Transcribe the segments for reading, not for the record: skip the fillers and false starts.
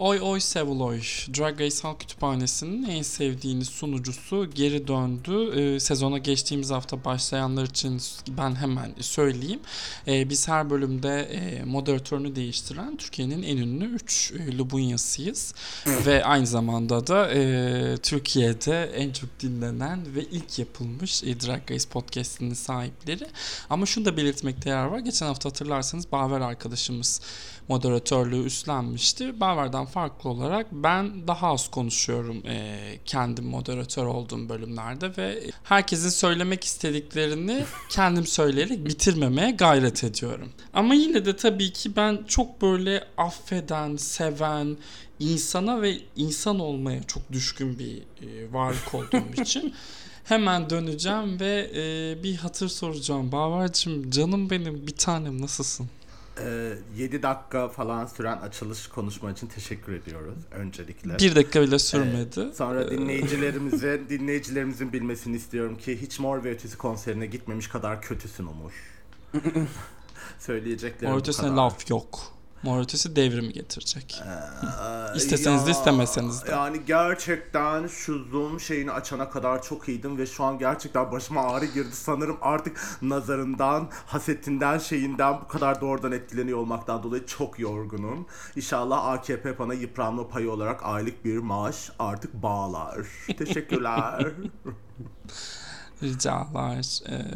Oy Oy Sevul Oy, Drag Race Halk Kütüphanesi'nin en sevdiğiniz sunucusu geri döndü. Sezona geçtiğimiz hafta başlayanlar için ben hemen söyleyeyim. Biz her bölümde moderatörünü değiştiren Türkiye'nin en ünlü 3 Lubunyasıyız. Ve aynı zamanda da Türkiye'de en çok dinlenen ve ilk yapılmış Drag Race Podcast'inin sahipleri. Ama şunu da belirtmekte yarar var. Geçen hafta hatırlarsanız Bavar arkadaşımız moderatörlüğü üstlenmişti. Bavar'dan farklı olarak ben daha az konuşuyorum kendim moderatör olduğum bölümlerde ve herkesin söylemek istediklerini kendim söyleyerek bitirmemeye gayret ediyorum. Ama yine de tabii ki ben çok böyle affeden, seven, insana ve insan olmaya çok düşkün bir varlık olduğum için hemen döneceğim ve bir hatır soracağım. Bavar'cığım, canım benim, bir tanem, nasılsın? 7 dakika falan süren açılış konuşma için teşekkür ediyoruz öncelikle. 1 dakika bile sürmedi. Sonra dinleyicilerimizin bilmesini istiyorum ki hiç Mor ve Ötesi konserine gitmemiş kadar kötüsün Umur. Söyleyeceklerim Mor Ötesi'ne laf yok. Mor Ötesi devrimi getirecek. İsteseniz de istemeseniz de. Yani gerçekten şu Zoom şeyini açana kadar çok iyiydim ve şu an gerçekten başıma ağrı girdi. Sanırım artık nazarından, hasetinden, şeyinden bu kadar doğrudan etkileniyor olmaktan dolayı çok yorgunum. İnşallah AKP bana yıpranma payı olarak aylık bir maaş artık bağlar. Teşekkürler. Ricalar.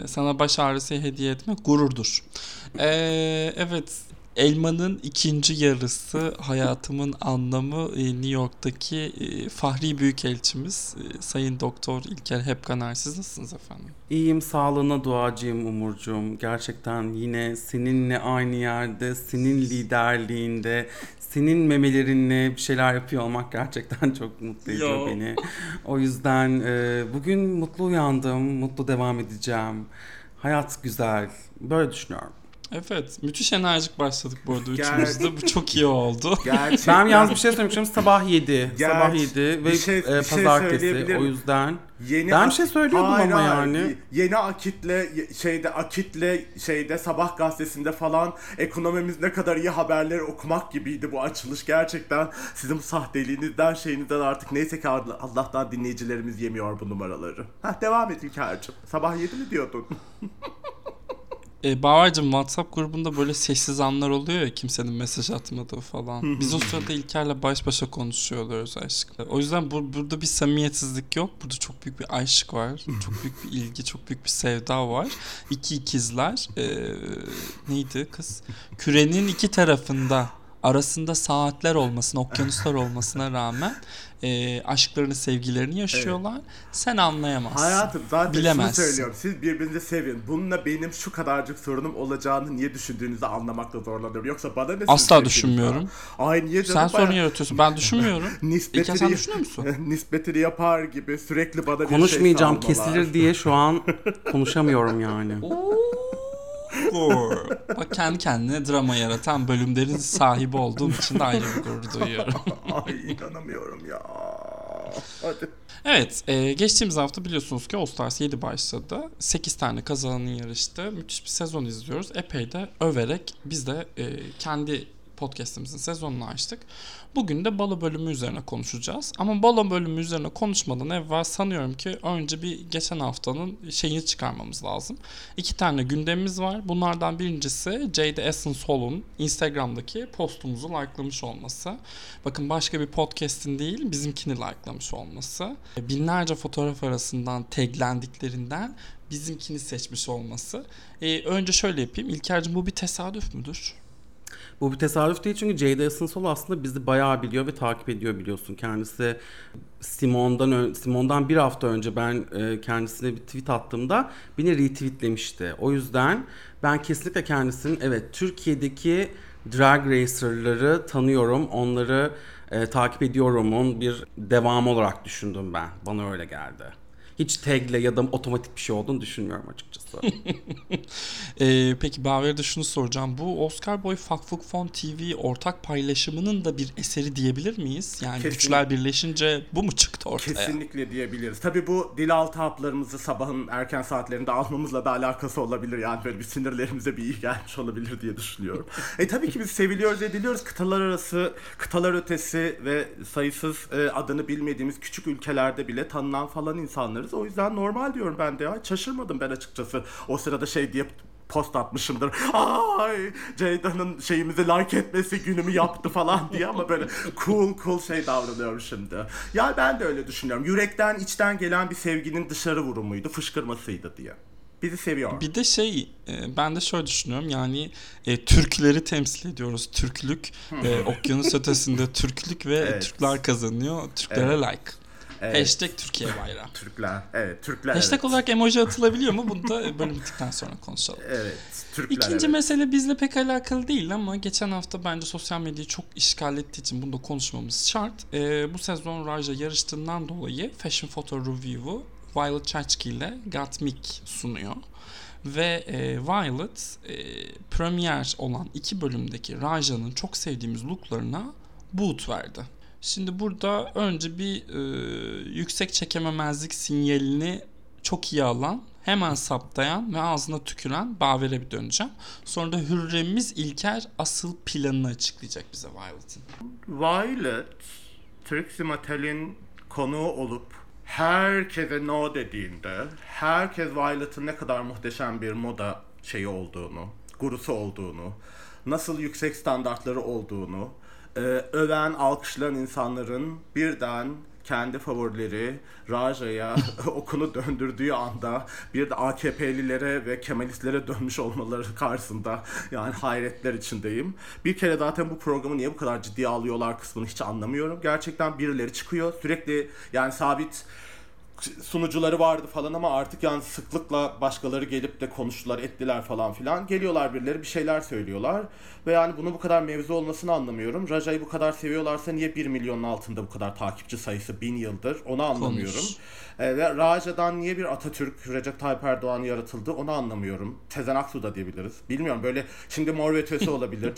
Sana baş ağrısı hediye etmek gururdur. Evet. Elmanın ikinci yarısı, hayatımın anlamı, New York'taki Fahri Büyükelçimiz Sayın Doktor İlker Hepkan. Siz nasılsınız efendim? İyiyim, sağlığına duacıyım Umurcuğum. Gerçekten yine seninle aynı yerde, senin liderliğinde, senin memelerinle bir şeyler yapıyor olmak gerçekten çok mutlu ediyor beni. O yüzden bugün mutlu uyandım, mutlu devam edeceğim. Hayat güzel, böyle düşünüyorum. Evet, müthiş enerjik başladık bu arada üçümüzde. Bu çok iyi oldu. Gerçekten. Ben yalnız bir şey söylemek istiyorum. Sabah 7 ve şey, pazar gazetesi. O yüzden yeni ben bir şey söylüyordum ama yani. Yeni Akit'le sabah gazetesinde falan ekonomimiz ne kadar iyi haberleri okumak gibiydi bu açılış. Gerçekten sizin sahteliğinizden, şeyinizden artık neyse ki Allah'tan dinleyicilerimiz yemiyor bu numaraları. Devam et İlker'cığım. Sabah 7 mi diyordun? Bavar'cığım, WhatsApp grubunda böyle sessiz anlar oluyor ya, kimsenin mesaj atmadığı falan. Biz o sırada İlker'le baş başa konuşuyoruz aşkla. O yüzden burada bir samimiyetsizlik yok. Burada çok büyük bir aşk var. Çok büyük bir ilgi, çok büyük bir sevda var. İki ikizler. Neydi kız? Kürenin iki tarafında, arasında saatler olmasına, okyanuslar olmasına rağmen aşklarını, sevgilerini yaşıyorlar. Evet. Sen anlayamazsın. Hayatım, zaten bilemezsin. Şunu söylüyorum. Siz birbirinizi sevin. Bununla benim şu kadarcık sorunum olacağını niye düşündüğünüzü anlamakta zorlanıyorum. Yoksa bana ne? Asla düşünmüyorum. Ay, niye sen sorun yaratıyorsun. Ben düşünmüyorum. Nispetini, sen düşünüyor musun? Nispetini yapar gibi sürekli bana bir şey konuşmayacağım, kesilir diye şu an konuşamıyorum yani. Bak, kendi kendine drama yaratan bölümlerin sahibi olduğum için de ayrı bir gurur duyuyorum. Ay, inanamıyorum ya. Hadi. Evet, geçtiğimiz hafta biliyorsunuz ki All Stars 7 başladı. 8 tane kazananın yarıştı. Müthiş bir sezon izliyoruz. Epey de överek biz de kendi podcast'imizin sezonunu açtık. Bugün de balo bölümü üzerine konuşacağız. Ama balo bölümü üzerine konuşmadan evvel sanıyorum ki önce bir geçen haftanın şeyini çıkarmamız lazım. 2 tane gündemimiz var. Bunlardan birincisi Jade Essence Hall'un Instagram'daki postumuzu likelamış olması. Bakın, başka bir podcast'in değil, bizimkini likelamış olması. Binlerce fotoğraf arasından taglendiklerinden bizimkini seçmiş olması. Önce şöyle yapayım. İlker'cim, bu bir tesadüf müdür? Bu bir tesadüf değil, çünkü Jaida Essence Hall aslında bizi bayağı biliyor ve takip ediyor, biliyorsun. Kendisi Simon'dan bir hafta önce ben kendisine bir tweet attığımda beni retweetlemişti. O yüzden ben kesinlikle kendisinin Türkiye'deki drag racerları tanıyorum, onları takip ediyorumun bir devamı olarak düşündüm ben. Bana öyle geldi. Hiç tagle ya da otomatik bir şey olduğunu düşünmüyorum açıkçası. Peki Bavar'a da şunu soracağım. Bu Oscar Boy Fakfukfon TV ortak paylaşımının da bir eseri diyebilir miyiz? Yani kesinlikle, güçler birleşince bu mu çıktı ortaya? Kesinlikle diyebiliriz. Tabii bu dilaltı haplarımızı sabahın erken saatlerinde almamızla da alakası olabilir. Yani böyle bir sinirlerimize bir iyi gelmiş olabilir diye düşünüyorum. Tabii ki biz seviliyoruz, ediliyoruz. Kıtalar arası, kıtalar ötesi ve sayısız adını bilmediğimiz küçük ülkelerde bile tanınan falan insanlarız. O yüzden normal diyorum ben de ya. Şaşırmadım ben açıkçası. O sırada şey diye post atmışımdır. Ay, Jayda'nın şeyimizi like etmesi günümü yaptı falan diye, ama böyle cool şey davranıyorum şimdi. Ya ben de öyle düşünüyorum. Yürekten, içten gelen bir sevginin dışarı vurumuydu, fışkırmasıydı diye. Bizi seviyor. Bir de şey, ben de şöyle düşünüyorum. Yani Türkleri temsil ediyoruz. Türklük, okyanus ötesinde Türklük ve evet, Türkler kazanıyor. Türklere evet, like. Evet. Hashtag Türkiye bayrağı. Türkler. Evet, Türkler. Hashtag evet, olarak emoji atılabiliyor mu? Bunu da bölüm bittikten sonra konuşalım. Evet, Türkler. İkinci evet, mesele bizle pek alakalı değil ama geçen hafta bence sosyal medyayı çok işgal ettiği için bunu da konuşmamız şart. Bu sezon Raja yarıştığından dolayı Fashion Photo Review'u Violet Chachki ile Gottmik sunuyor. Ve Violet premier olan 2 bölümdeki Raja'nın çok sevdiğimiz looklarına boot verdi. Şimdi burada önce bir yüksek çekememezlik sinyalini çok iyi alan, hemen saptayan ve ağzına tüküren Bavar'a bir döneceğim. Sonra da Hürrem'imiz İlker asıl planını açıklayacak bize Violet'in. Violet, Trixie Mattel'in konuğu olup herkese no dediğinde, herkes Violet'ın ne kadar muhteşem bir moda şeyi olduğunu, gurusu olduğunu, nasıl yüksek standartları olduğunu öven, alkışlayan insanların birden kendi favorileri Raja'ya okunu döndürdüğü anda bir de AKP'lilere ve Kemalistlere dönmüş olmaları karşısında yani hayretler içindeyim. Bir kere zaten bu programı niye bu kadar ciddiye alıyorlar kısmını hiç anlamıyorum. Gerçekten birileri çıkıyor sürekli, yani sabit sunucuları vardı falan ama artık yani sıklıkla başkaları gelip de konuştular, ettiler falan filan. Geliyorlar birileri, bir şeyler söylüyorlar ve yani bunu bu kadar mevzu olmasını anlamıyorum. Raja'yı bu kadar seviyorlarsa niye 1 milyonun altında bu kadar takipçi sayısı 1000 yıldır, onu anlamıyorum. Ve Raja'dan niye bir Atatürk, Recep Tayyip Erdoğan yaratıldı, onu anlamıyorum. Tezen Aksu da diyebiliriz. Bilmiyorum, böyle şimdi Mor ve Ötesi olabilir,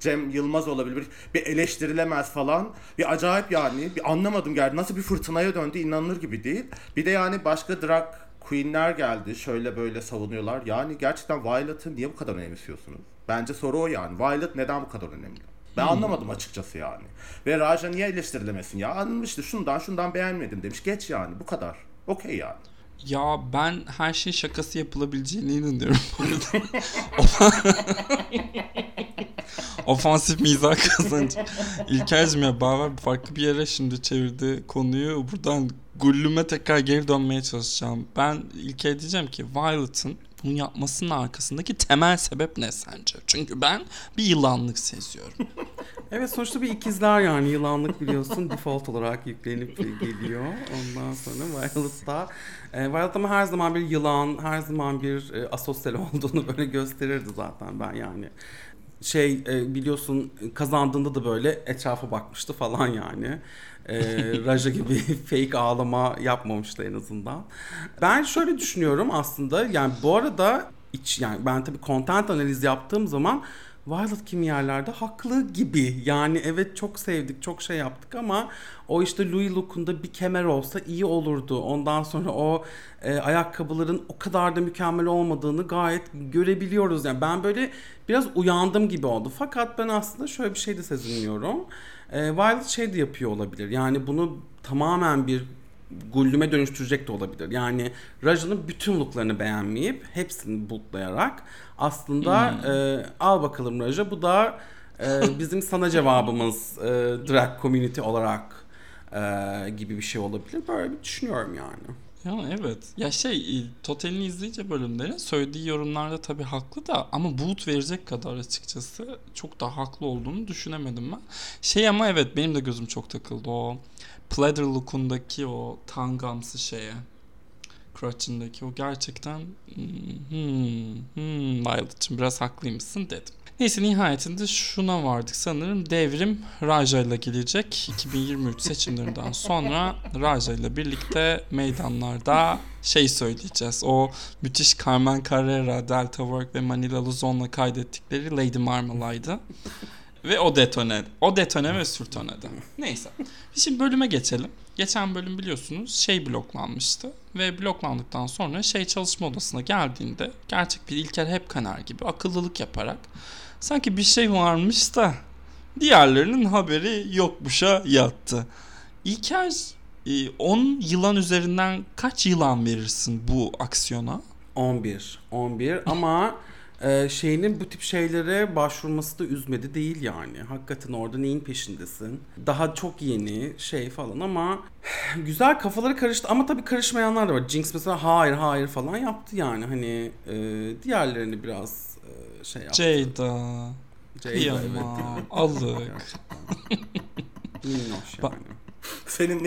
Cem Yılmaz olabilir. Bir eleştirilemez falan. Bir acayip yani. Bir anlamadım geldi. Nasıl bir fırtınaya döndü, inanılır gibi değil. Bir de yani başka drag queenler geldi. Şöyle böyle savunuyorlar. Yani gerçekten Violet'ı niye bu kadar önemsiyorsunuz? Bence soru o yani. Violet neden bu kadar önemli? Ben anlamadım açıkçası yani. Ve Raja niye eleştirilemesin ya? Anlamıştı, şundan beğenmedim demiş. Geç yani, bu kadar. Okey yani. Ya ben her şey şakası yapılabileceğine inanıyorum. Ofansif mizah kazancı. İlker'cim ya Bavar farklı bir yere şimdi çevirdi konuyu. Buradan gullüme tekrar geri dönmeye çalışacağım. Ben İlker'e diyeceğim ki Violet'ın bunu yapmasının arkasındaki temel sebep ne sence? Çünkü ben bir yılanlık seziyorum. Evet, sonuçta bir ikizler yani. Yılanlık biliyorsun default olarak yüklenip geliyor. Ondan sonra Violet ama her zaman bir yılan, her zaman bir asosyal olduğunu böyle gösterirdi zaten ben yani. Biliyorsun kazandığında da böyle etrafa bakmıştı falan yani. Raja gibi fake ağlama yapmamıştı en azından. Ben şöyle düşünüyorum aslında, yani bu arada yani ben tabii content analiz yaptığım zaman Violet kimi yerlerde haklı gibi. Yani evet, çok sevdik, çok şey yaptık ama o işte Louis look'unda bir kemer olsa iyi olurdu. Ondan sonra o ayakkabıların o kadar da mükemmel olmadığını gayet görebiliyoruz. Yani ben böyle biraz uyandım gibi oldu. Fakat ben aslında şöyle bir şey de sezinliyorum. Violet şey de yapıyor olabilir. Yani bunu tamamen bir gullüme dönüştürecek de olabilir. Yani Raja'nın bütün looklarını beğenmeyip hepsini bootlayarak aslında al bakalım Raja, bu da bizim sana cevabımız drag community olarak gibi bir şey olabilir. Böyle bir düşünüyorum yani. Ya evet. Ya totalini izleyince bölümlerin söylediği yorumlarda tabii haklı da ama boot verecek kadar açıkçası çok da haklı olduğunu düşünemedim ben. Ama evet, benim de gözüm çok takıldı o pleather look'undaki o tangamsı şeye. Crutch'ındaki o gerçekten Violet'cığım biraz haklıymışsın dedim. Neyse nihayetinde şuna vardık sanırım. Devrim Raja ile gelecek. 2023 seçimlerinden sonra Raja ile birlikte meydanlarda şey söyleyeceğiz. O müthiş Carmen Carrera, Delta Work ve Manila Luzon'la kaydettikleri Lady Marmalade'dı. Ve o detone ve sürtonede. Neyse. Şimdi bölüme geçelim. Geçen bölüm biliyorsunuz şey bloklanmıştı. Ve bloklandıktan sonra şey çalışma odasına geldiğinde gerçek bir İlker Hepkaner gibi akıllılık yaparak sanki bir şey varmış da diğerlerinin haberi yokmuşa yattı. İlker 10 yılan üzerinden kaç yılan verirsin bu aksiyona? 11 ama... şeyinin bu tip şeylere başvurması da üzmedi değil yani. Hakikaten orada neyin peşindesin? Daha çok yeni şey falan ama güzel, kafaları karıştı ama tabii karışmayanlar da var. Jinkx mesela hayır falan yaptı yani hani diğerlerini biraz şey yaptı. Jaida kıyama, evet. Alık. Minnoş yani. Senin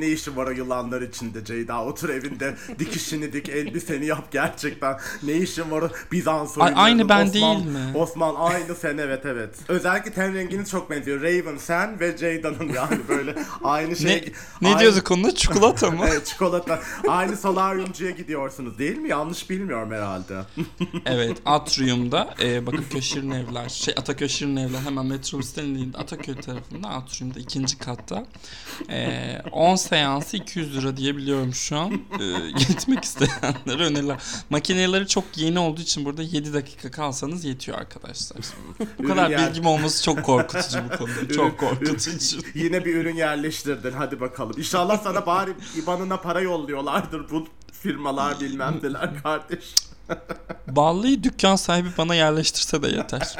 ne işin var o yılanlar içinde Ceyda? Otur evinde dikişini dik, elbiseni yap gerçekten. Ne işin var o Bizans oyunlarının? Aynı ben değil mi? Osman aynı sen, evet. Özellikle ten renginiz çok benziyor. Raven sen ve Ceyda'nın yani böyle aynı şey. Ne diyorduk onunla? Çikolata mı? Evet, çikolata. Aynı solaryumcuya gidiyorsunuz değil mi? Yanlış bilmiyorum herhalde. Evet, Atrium'da Bakırköy Şirin Evler, Ataköy Şirin Evler hemen metrobüsten indiğinde Ataköy tarafında Atrium'da 2. katta 10 seansı 200 lira diyebiliyorum şu an. Gitmek isteyenlere öneriler. Makineleri çok yeni olduğu için burada 7 dakika kalsanız yetiyor arkadaşlar. Bu kadar bilgim olması çok korkutucu bu konuda. Çok korkutucu. Yine bir ürün yerleştirdin. Hadi bakalım. İnşallah sana bari IBAN'ına para yolluyorlardır bu firmalar bilmem neler kardeş. Vallahi dükkan sahibi bana yerleştirse de yeter.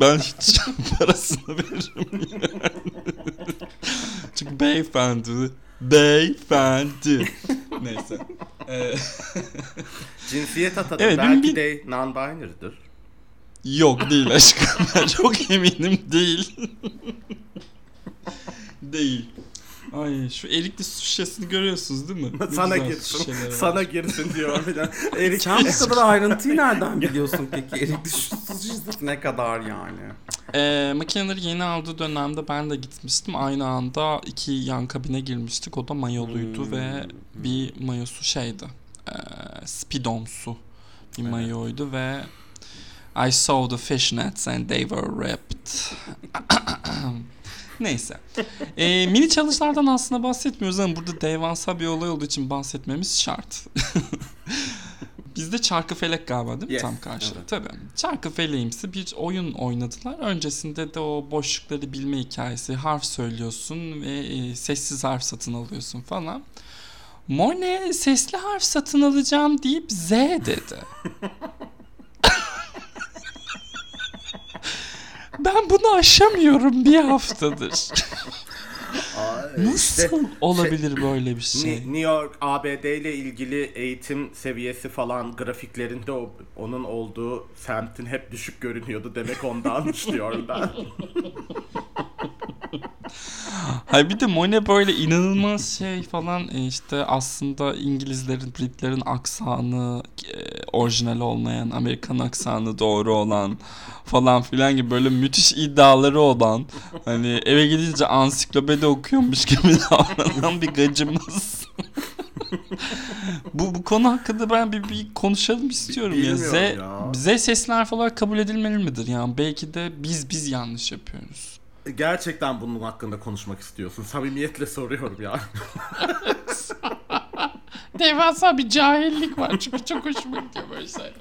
Ben hiç parasını veririm yani. Çünkü beyefendi. Neyse. Cinsiyet atadı. Evet, belki de non-binary'dir. Yok değil aşkım. Ben çok eminim değil. Değil. Ay şu erikli su şişesini görüyorsunuz değil mi? Sana girsin diyor. Erikli kadar ayrıntıyı nereden biliyorsun peki? Erikli su şişesi ne kadar yani? Makineleri yeni aldığı dönemde ben de gitmiştim. Aynı anda 2 yan kabine girmiştik. O da mayoluydu ve bir mayosu şeydi. Spidomsu bir mayoydu ve I saw the fishnets and they were wrapped. Neyse. Mini challenge'lardan aslında bahsetmiyoruz ama burada devasa bir olay olduğu için bahsetmemiz şart. Bizde Çarkıfelek galiba değil mi? Yes, tam karşılığı. Evet. Tabii. Çarkıfeleğimsi bir oyun oynadılar. Öncesinde de o boşlukları bilme hikayesi, harf söylüyorsun ve sessiz harf satın alıyorsun falan. Monét sesli harf satın alacağım deyip Z dedi. Ben bunu aşamıyorum bir haftadır. Nasıl işte, olabilir böyle bir şey? New York ABD ile ilgili eğitim seviyesi falan grafiklerinde onun olduğu semtin hep düşük görünüyordu. Demek ondanmış diyorum ben. Hayır, bir de Monét böyle inanılmaz şey falan işte aslında İngilizlerin, Britlerin aksanı orijinal olmayan, Amerikan aksanı doğru olan falan filan gibi böyle müthiş iddiaları olan, hani eve gidince ansiklopedi okuyormuş gibi davranan bir gacımız. Bu konu hakkında ben bir konuşalım istiyorum. Z sesler falan kabul edilmeli midir? Yani belki de biz yanlış yapıyoruz. Gerçekten bunun hakkında konuşmak istiyorsun. Samimiyetle soruyorum ya. Devasa bir cahillik var çünkü çok hoşuma gidiyor böyle şeyler.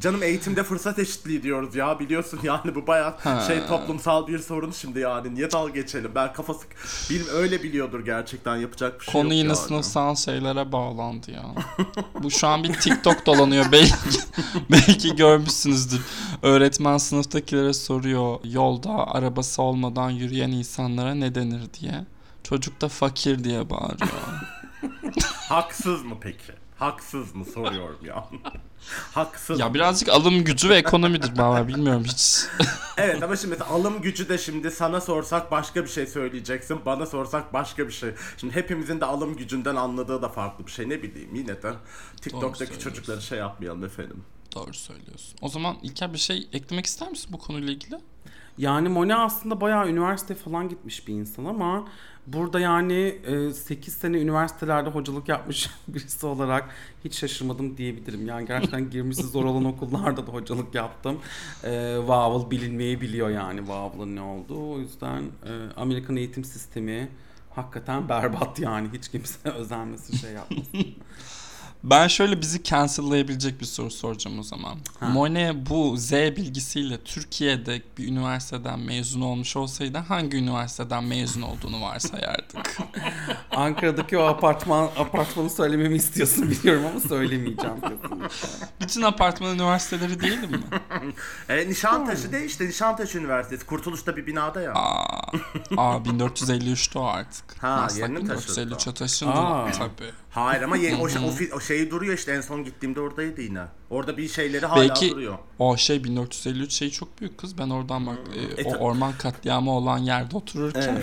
Canım eğitimde fırsat eşitliği diyoruz ya, biliyorsun yani bu bayağı toplumsal bir sorun şimdi yani. Niye dalga geçelim? Ben kafası öyle biliyordur gerçekten, yapacak bir şey yok. Konu yine sınıfsal şeylere bağlandı ya. Bu şu an bir TikTok dolanıyor belki görmüşsünüzdür. Öğretmen sınıftakilere soruyor yolda arabası olmadan yürüyen insanlara ne denir diye. Çocuk da fakir diye bağırıyor. Haksız mı peki? Haksız mı soruyorum ya. Haksız. Ya birazcık alım gücü ve ekonomidir baba, bilmiyorum hiç. Evet ama şimdi mesela alım gücü de şimdi sana sorsak başka bir şey söyleyeceksin. Bana sorsak başka bir şey. Şimdi hepimizin de alım gücünden anladığı da farklı bir şey, ne bileyim yine de. TikTok'taki çocukları şey yapmayalım efendim. Doğru söylüyorsun. O zaman İlker bir şey eklemek ister misin bu konuyla ilgili? Yani Monét aslında bayağı üniversite falan gitmiş bir insan ama burada yani 8 sene üniversitelerde hocalık yapmış birisi olarak hiç şaşırmadım diyebilirim. Yani gerçekten girmesi zor olan okullarda da hocalık yaptım. Vowel bilinmeyi biliyor yani, vowel'ın ne olduğu. O yüzden Amerikan eğitim sistemi hakikaten berbat yani, hiç kimse özenmesin, şey yapmasın. Ben şöyle bizi cancel'layabilecek bir soru soracağım o zaman. Monét bu Z bilgisiyle Türkiye'de bir üniversiteden mezun olmuş olsaydı hangi üniversiteden mezun olduğunu varsayardık? Ankara'daki o apartmanı söylememi istiyorsun biliyorum ama söylemeyeceğim kesinlikle. Bütün apartman üniversiteleri değil mi? Nişantaşı değil işte, Nişantaşı Üniversitesi. Kurtuluş'ta bir binada ya. Aa 1453'tü o artık. Ha, yerine taşındı. 1453'e taşındı tabii. Hayır ama o şey duruyor işte, en son gittiğimde oradaydı yine. Orada bir şeyleri hala belki duruyor. Belki o şey 1453 şey çok büyük kız. Ben oradan bak o orman katliamı olan yerde otururken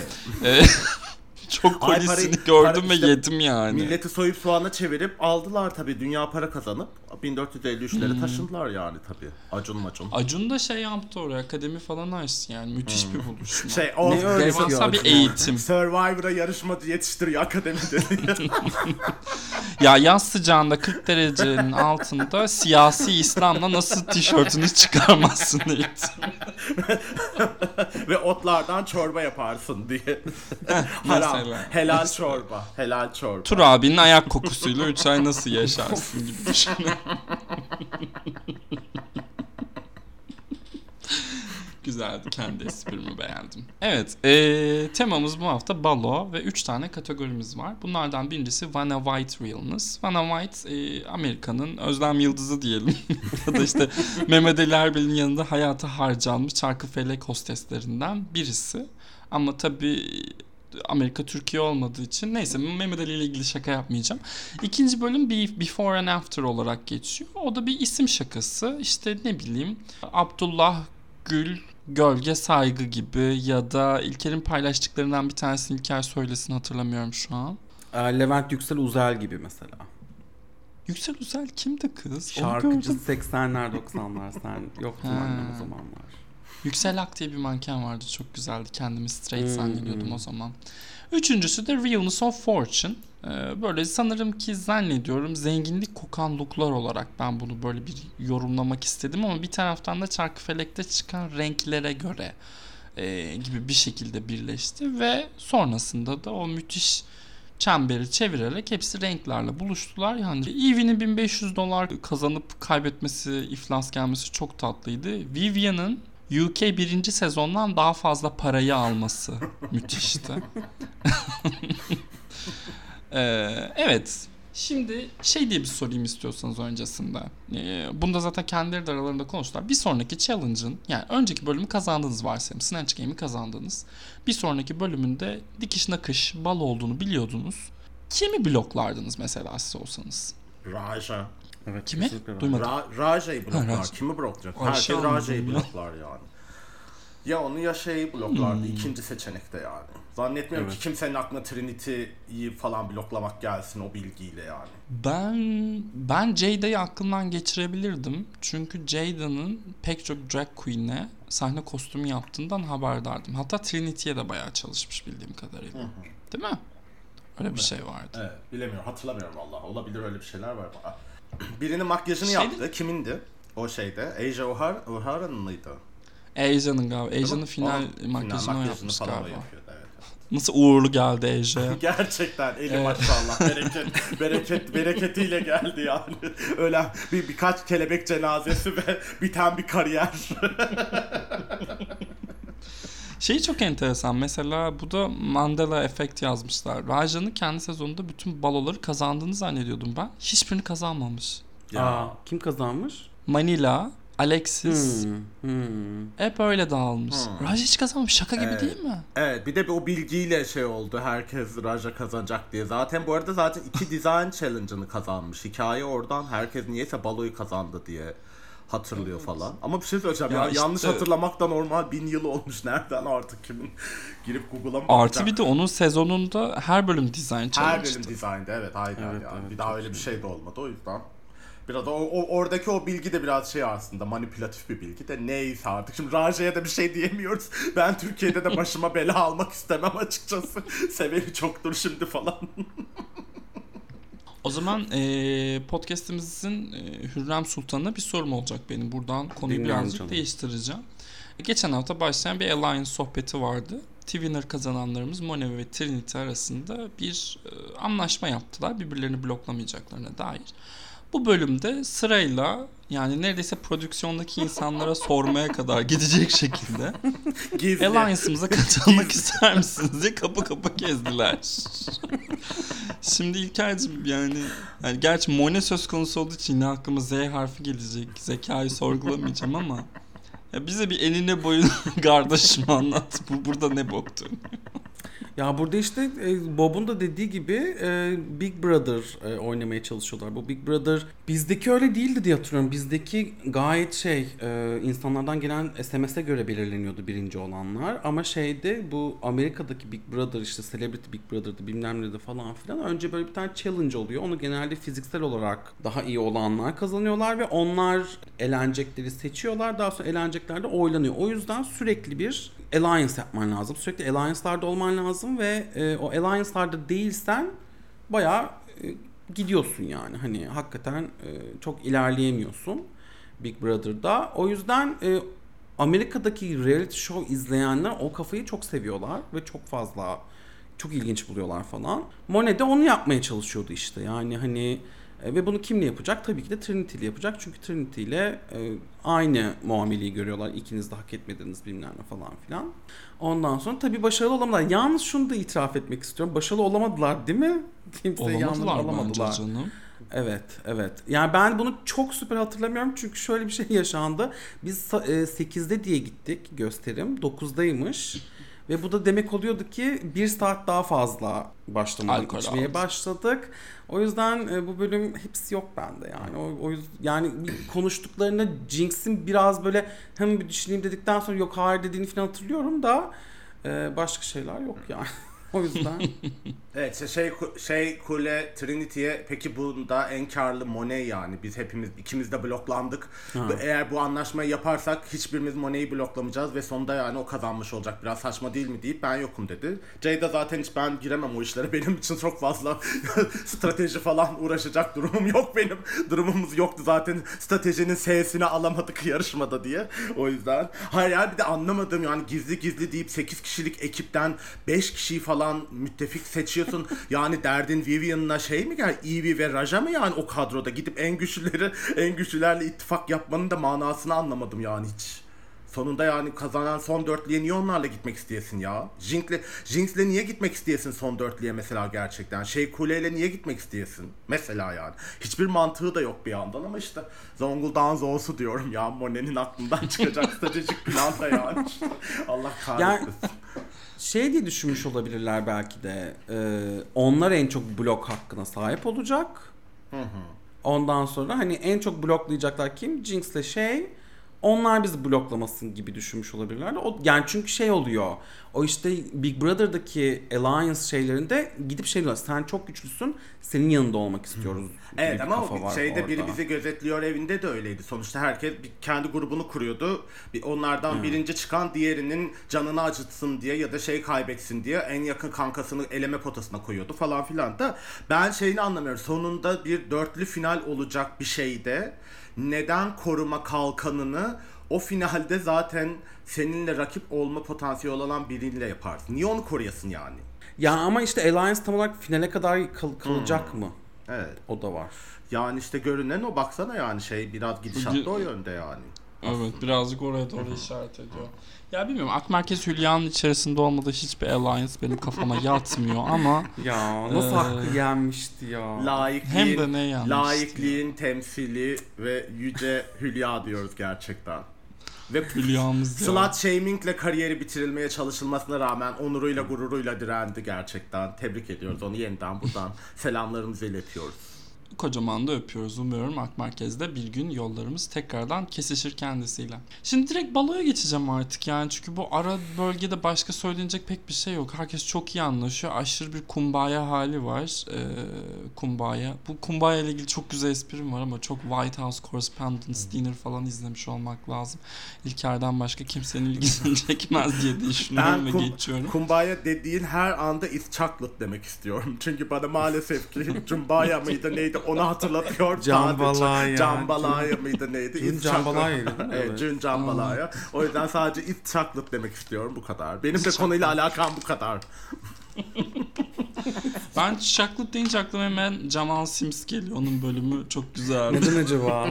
çok kolisini gördüm ve işte yedim yani. Milleti soyup soğana çevirip aldılar tabii, dünya para kazanıp 1453'lere taşındılar yani tabii. Acun da şey yaptı oraya, akademi falan açtı yani, müthiş bir buluşma. Devasa bir eğitim. Survivor'a yarışma yetiştiriyor akademide. Ya yaz sıcağında 40 derecenin altında siyasi İslam'la nasıl tişörtünü çıkarmazsın eğitim. Ve otlardan çorba yaparsın diye. Helal çorba. Helal çorba. Tur abinin ayak kokusuyla 3 ay nasıl yaşarsın gibi düşün. Güzeldi. Kendi esprimi beğendim. Evet. Temamız bu hafta balo ve 3 tane kategorimiz var. Bunlardan birincisi Vanna White Realness. Vanna White Amerika'nın Özlem Yıldızı diyelim. Ya da işte Mehmet Ali Erbil'in yanında hayatı harcanmış çarkıfelek hosteslerinden birisi. Ama tabii Amerika Türkiye olmadığı için neyse, Mehmet Ali ile ilgili şaka yapmayacağım. İkinci bölüm bir Before and After olarak geçiyor. O da bir isim şakası. İşte ne bileyim Abdullah Gül, Gölge Saygı gibi ya da İlker'in paylaştıklarından bir tanesini İlker söylesin, hatırlamıyorum şu an. Levent Yüksel Uzel gibi mesela. Yüksel Uzel kimdi kız? Şarkıcı 80'ler 90'lar sen yoktun annem o zamanlar. Yüksel Ak diye bir manken vardı, çok güzeldi. Kendimi straight zannediyordum o zaman. Üçüncüsü de Realness of Fortune. Böyle sanırım ki zannediyorum zenginlik kokan looklar olarak ben bunu böyle bir yorumlamak istedim ama bir taraftan da çarkıfelekte çıkan renklere göre gibi bir şekilde birleşti ve sonrasında da o müthiş çemberi çevirerek hepsi renklerle buluştular. Yani Evie'nin $1,500 kazanıp kaybetmesi, iflas gelmesi çok tatlıydı. Vivian'ın UK 1. sezondan daha fazla parayı alması müthişti. Evet. Şimdi şey diye bir sorayım istiyorsanız öncesinde. Bunda zaten kendileri de aralarında konuştular. Bir sonraki challenge'ın, yani önceki bölümü kazandınız varsayalım. Snatch Game'i kazandınız. Bir sonraki bölümünde dikiş nakış bal olduğunu biliyordunuz. Kimi bloklardınız mesela siz olsanız? Raja. Evet, kimi? Duymadım. Raja'yı bloklar. Raja. Kimi bloklar? Herkes Raja'yı bloklar yani. Ya onu ya şeyi bloklardı. İkinci seçenekte yani. Zannetmiyorum ki kimsenin aklına Trinity'yi falan bloklamak gelsin o bilgiyle yani. Ben Jaida'yı aklımdan geçirebilirdim. Çünkü Jaida'nın pek çok drag queen'e sahne kostümü yaptığından haberdardım. Hatta Trinity'ye de bayağı çalışmış bildiğim kadarıyla. Hı-hı. Değil mi? Öyle bir şey vardı. Evet, bilemiyorum. Hatırlamıyorum vallahi. Olabilir, öyle bir şeyler var bana. Birinin makyajını yaptı. Kimindi? O şeyde. Asia O'Hara'nın mıydı? Asia'nın galiba. Asia'nın final makyajını yapmış falan galiba. Evet. Nasıl uğurlu geldi Asia'ya? Gerçekten eli maşallah. Bereketiyle geldi yani. Öyle birkaç kelebek cenazesi ve biten bir kariyer. Şey çok enteresan mesela, bu da Mandela Effect yazmışlar. Raja'nın kendi sezonunda bütün baloları kazandığını zannediyordum ben. Hiçbirini kazanmamış. Kim kazanmış? Manila, Alexis. Hep öyle dağılmış. Raja hiç kazanmamış. Şaka gibi değil mi? Evet, bir de o bilgiyle şey oldu. Herkes Raja kazanacak diye. Zaten bu arada zaten 2 design challenge'ını kazanmış. Hikaye oradan, herkes niyeyse baloyu kazandı diye hatırlıyor falan. Ama bir şey söyleyeceğim ya, yanlış hatırlamak da normal, 1000 yıl olmuş nereden artık, kimin girip Google'a mı bakacak? Artı bir de onun sezonunda her bölüm dizayn çalıştı. Her bölüm dizayndı, evet aynen. Bir daha öyle bir şey de olmadı o yüzden. Biraz oradaki o bilgi de biraz şey aslında, manipülatif bir bilgi de, neyse artık. Şimdi Raja'ya da bir şey diyemiyoruz. Ben Türkiye'de de başıma bela almak istemem açıkçası. Seveni çoktur şimdi falan. O zaman podcastimizin Hürrem Sultan'a bir sorum olacak benim. Buradan konuyu birazcık değiştireceğim. Geçen hafta başlayan bir Alliance sohbeti vardı. Twinner kazananlarımız Monét ve Trinity arasında bir anlaşma yaptılar. Birbirlerini bloklamayacaklarına dair. Bu bölümde sırayla, yani neredeyse prodüksiyondaki insanlara sormaya kadar gidecek şekilde Alliance'ımıza katılmak ister misiniz diye kapı kapı gezdiler. Şimdi İlker'cim yani gerçi Monét söz konusu olduğu için yine aklıma Z harfi gelecek. Zekayı sorgulamayacağım ama ya bize bir eline boyun kardeşim anlat. Burada ne boktu? Ya burada işte Bob'un da dediği gibi Big Brother oynamaya çalışıyorlar. Bu Big Brother bizdeki öyle değildi diye hatırlıyorum. Bizdeki gayet insanlardan gelen SMS'e göre belirleniyordu birinci olanlar. Ama bu Amerika'daki Big Brother, işte Celebrity Big Brother'dı bilmem neydi falan filan. Önce böyle bir tane challenge oluyor. Onu genelde fiziksel olarak daha iyi olanlar kazanıyorlar ve onlar elenecekleri seçiyorlar. Daha sonra elenecekler de oylanıyor. O yüzden sürekli bir alliance yapman lazım. Sürekli alliance'larda olman lazım ve o alliance'larda değilsen bayağı gidiyorsun yani. Hani hakikaten çok ilerleyemiyorsun Big Brother'da. O yüzden Amerika'daki reality show izleyenler o kafayı çok seviyorlar ve çok fazla, çok ilginç buluyorlar falan. Monét de onu yapmaya çalışıyordu işte. Yani hani ve bunu kimle yapacak? Tabii ki de Trinity ile yapacak. Çünkü Trinity ile aynı muameleyi görüyorlar. İkiniz de hak etmediniz bilmem ne falan filan. Ondan sonra tabii başarılı olamadılar. Yalnız şunu da itiraf etmek istiyorum. Başarılı olamadılar değil mi? Kimse olamadılar. Evet. Yani ben bunu çok süper hatırlamıyorum. Çünkü şöyle bir şey yaşandı. Biz 8'de diye gittik gösterim. 9'daymış. Ve bu da demek oluyordu ki bir saat daha fazla başlamadık, içmeye başladık. O yüzden bu bölüm hepsi yok bende yani. O yüzden yani konuştuklarında Jinx'in biraz böyle hem bir düşüneyim dedikten sonra yok hayır dediğini falan hatırlıyorum da başka şeyler yok yani. O yüzden. Evet, Shea Couleé Trinity'ye peki bunda en karlı Monét yani. Biz ikimiz de bloklandık. Ha. Eğer bu anlaşmayı yaparsak hiçbirimiz Monét'i bloklamayacağız ve sonunda yani o kazanmış olacak. Biraz saçma değil mi deyip ben yokum dedi. Jaida zaten hiç ben giremem o işlere. Benim için çok fazla strateji falan uğraşacak durumum yok benim. Durumumuz yoktu zaten. Stratejinin S'sini alamadık yarışmada diye. O yüzden. Hayır yani bir de anlamadım yani gizli gizli deyip 8 kişilik ekipten 5 kişiyi falan müttefik seçiyorsun. Yani derdin Vivian'la mi yani Evie ve Raja mı yani o kadroda gidip en güçlülerle ittifak yapmanın da manasını anlamadım yani hiç. Sonunda yani kazanan son dörtlüye niye onlarla gitmek isteyesin ya? Jinx'le niye gitmek isteyesin son dörtlüye mesela gerçekten? Shea Couleé'yle niye gitmek isteyesin? Mesela yani. Hiçbir mantığı da yok bir yandan ama işte Zonguldak'ın zosu diyorum ya. Monét'nin aklından çıkacak stratejik plan da yani. İşte Allah kahretsin. Diye düşünmüş olabilirler belki de. Onlar en çok blok hakkına sahip olacak. Ondan sonra hani en çok bloklayacaklar kim? Jinx'le onlar bizi bloklamasın gibi düşünmüş olabilirler. Yani çünkü oluyor. O işte Big Brother'daki Alliance şeylerinde gidip diyorlar. Sen çok güçlüsün. Senin yanında olmak istiyoruz. Evet ama o biri bizi gözetliyor evinde de öyleydi. Sonuçta herkes kendi grubunu kuruyordu. Onlardan birinci çıkan diğerinin canını acıtsın diye ya da kaybetsin diye en yakın kankasını eleme potasına koyuyordu falan filan da. Ben anlamıyorum. Sonunda bir dörtlü final olacak bir şeyde. Neden koruma kalkanını o finalde zaten seninle rakip olma potansiyeli olan biriyle yaparsın? Niye onu koruyasın yani? Ya ama işte Alliance tam olarak finale kadar kalacak mı? Evet. O da var. Yani işte görünen o, baksana yani biraz gidişat da o yönde yani. Aslında. Evet, birazcık oraya doğru işaret ediyor. Ya bilmiyorum, Akmerkez Hülya'nın içerisinde olmadığı hiçbir Alliance benim kafama yatmıyor ama ya nasıl hakkı yenmişti ya. Laikliğin temsili ve yüce Hülya diyoruz gerçekten. Ve slut shamingle kariyeri bitirilmeye çalışılmasına rağmen onuruyla gururuyla direndi gerçekten. Tebrik ediyoruz onu, yeniden buradan selamlarımızı iletiyoruz. kocaman da öpüyoruz. Umuyorum Ak Merkez'de bir gün yollarımız tekrardan kesişir kendisiyle. Şimdi direkt baloya geçeceğim artık yani. Çünkü bu ara bölgede başka söylenecek pek bir şey yok. Herkes çok iyi anlaşıyor. Aşırı bir kumbaya hali var. Kumbaya. Bu kumbaya ile ilgili çok güzel esprim var ama çok White House Correspondence Dinner falan izlemiş olmak lazım. İlker'den başka kimsenin ilgisini çekmez diye düşünüyorum ve geçiyorum. Kumbaya dediğin her anda is chocolate demek istiyorum. Çünkü bana maalesef ki cumbaya mıydı neydi onu hatırlatıyor. Jambalaya. Jambalaya mıydı neydi? Jambalaya. O yüzden sadece it chocolate demek istiyorum, bu kadar. Benim de konuyla alakam bu kadar. Ben chocolate deyince aklıma hemen Jamal Sims geliyor. Onun bölümü çok güzel. Neden acaba?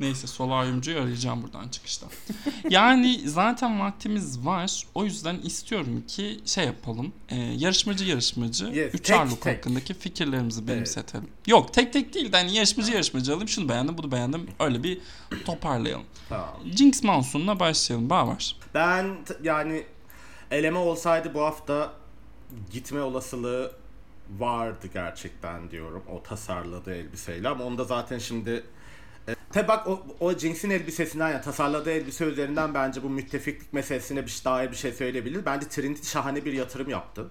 Neyse, solaryumcuyu arayacağım buradan çıkışta. Yani zaten vaktimiz var. O yüzden istiyorum ki şey yapalım. Yarışmacı yes, üçarlık tek hakkındaki fikirlerimizi benimsetelim. Evet. Yok tek değil de hani yarışmacı alayım. Şunu beğendim, bunu beğendim. Öyle bir toparlayalım. Tamam. Jinkx Monsoon'la başlayalım. Bavar. Ben yani eleme olsaydı bu hafta gitme olasılığı vardı gerçekten diyorum. O tasarladığı elbiseyle ama onda zaten şimdi tabi bak o Jinx'in elbisesinden yani tasarladığı elbise üzerinden bence bu müttefiklik meselesine dair bir şey söyleyebilir. Bence Trinity şahane bir yatırım yaptı.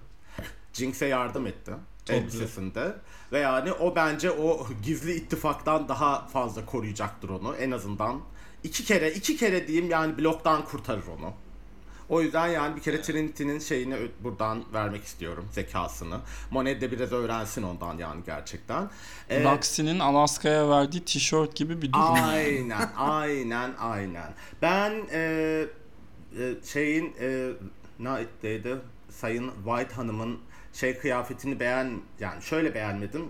Jinx'e yardım etti elbisesinde. Ve yani o bence o gizli ittifaktan daha fazla koruyacaktır onu. En azından iki kere diyeyim yani bloktan kurtarır onu. O yüzden yani bir kere Trinity'nin şeyini buradan vermek istiyorum, zekasını. Monét de biraz öğrensin ondan yani gerçekten. Roxy'nin Alaska'ya verdiği tişört gibi bir durum. Aynen. Ben Sayın White Hanım'ın kıyafetini beğenmedim.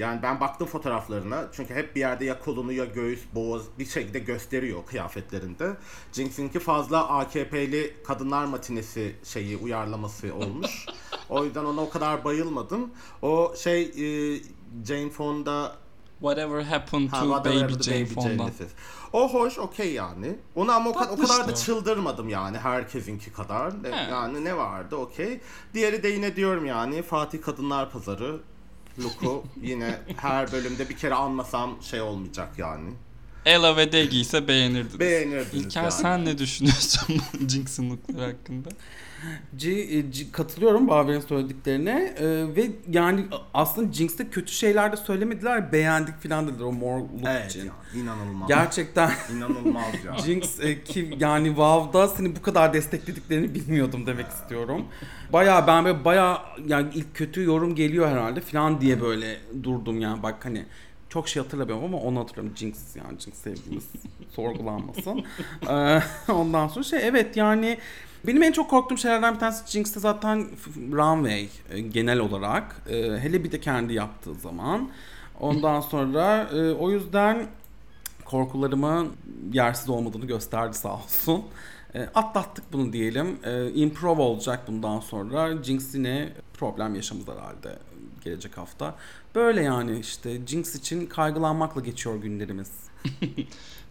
Yani ben baktım fotoğraflarına çünkü hep bir yerde ya kolunu ya göğüs, boğaz bir şekilde gösteriyor kıyafetlerinde. Jinx'inki fazla AKP'li kadınlar matinesi uyarlaması olmuş. O yüzden ona o kadar bayılmadım. O Jane Fonda Whatever Happened to Baby Jane Fonda. O hoş, okey yani. Onu ama o kadar da çıldırmadım yani herkesinki kadar. Yani ne vardı, okey. Diğeri de yine diyorum yani Fatih Kadınlar Pazarı. Luku yine her bölümde bir kere anmasam olmayacak yani. Ela ve Degi ise beğenirdiniz. İlker yani. Sen ne düşünüyorsun Jinx'in lookları hakkında? Katılıyorum Bavar'ın söylediklerine ve yani aslında Jinx'te kötü şeyler de söylemediler, beğendik filan dediler o mor look için. Yani, inanılmaz. Gerçekten. İnanılmaz ya. Jinx ki yani WoW'da seni bu kadar desteklediklerini bilmiyordum demek istiyorum. Ben yani ilk kötü yorum geliyor herhalde filan diye böyle durdum yani bak hani. Çok şey hatırlamıyorum ama onu hatırlıyorum. Jinx yani Jinx sevgimiz sorgulanmasın. Ondan sonra evet yani benim en çok korktuğum şeylerden bir tanesi Jinx'te zaten runway genel olarak. Hele bir de kendi yaptığı zaman. Ondan sonra o yüzden korkularımın yersiz olmadığını gösterdi sağ olsun. Atlattık bunu diyelim. Improve olacak bundan sonra. Jinx yine problem yaşamız herhalde gelecek hafta. Böyle yani Jinx için kaygılanmakla geçiyor günlerimiz.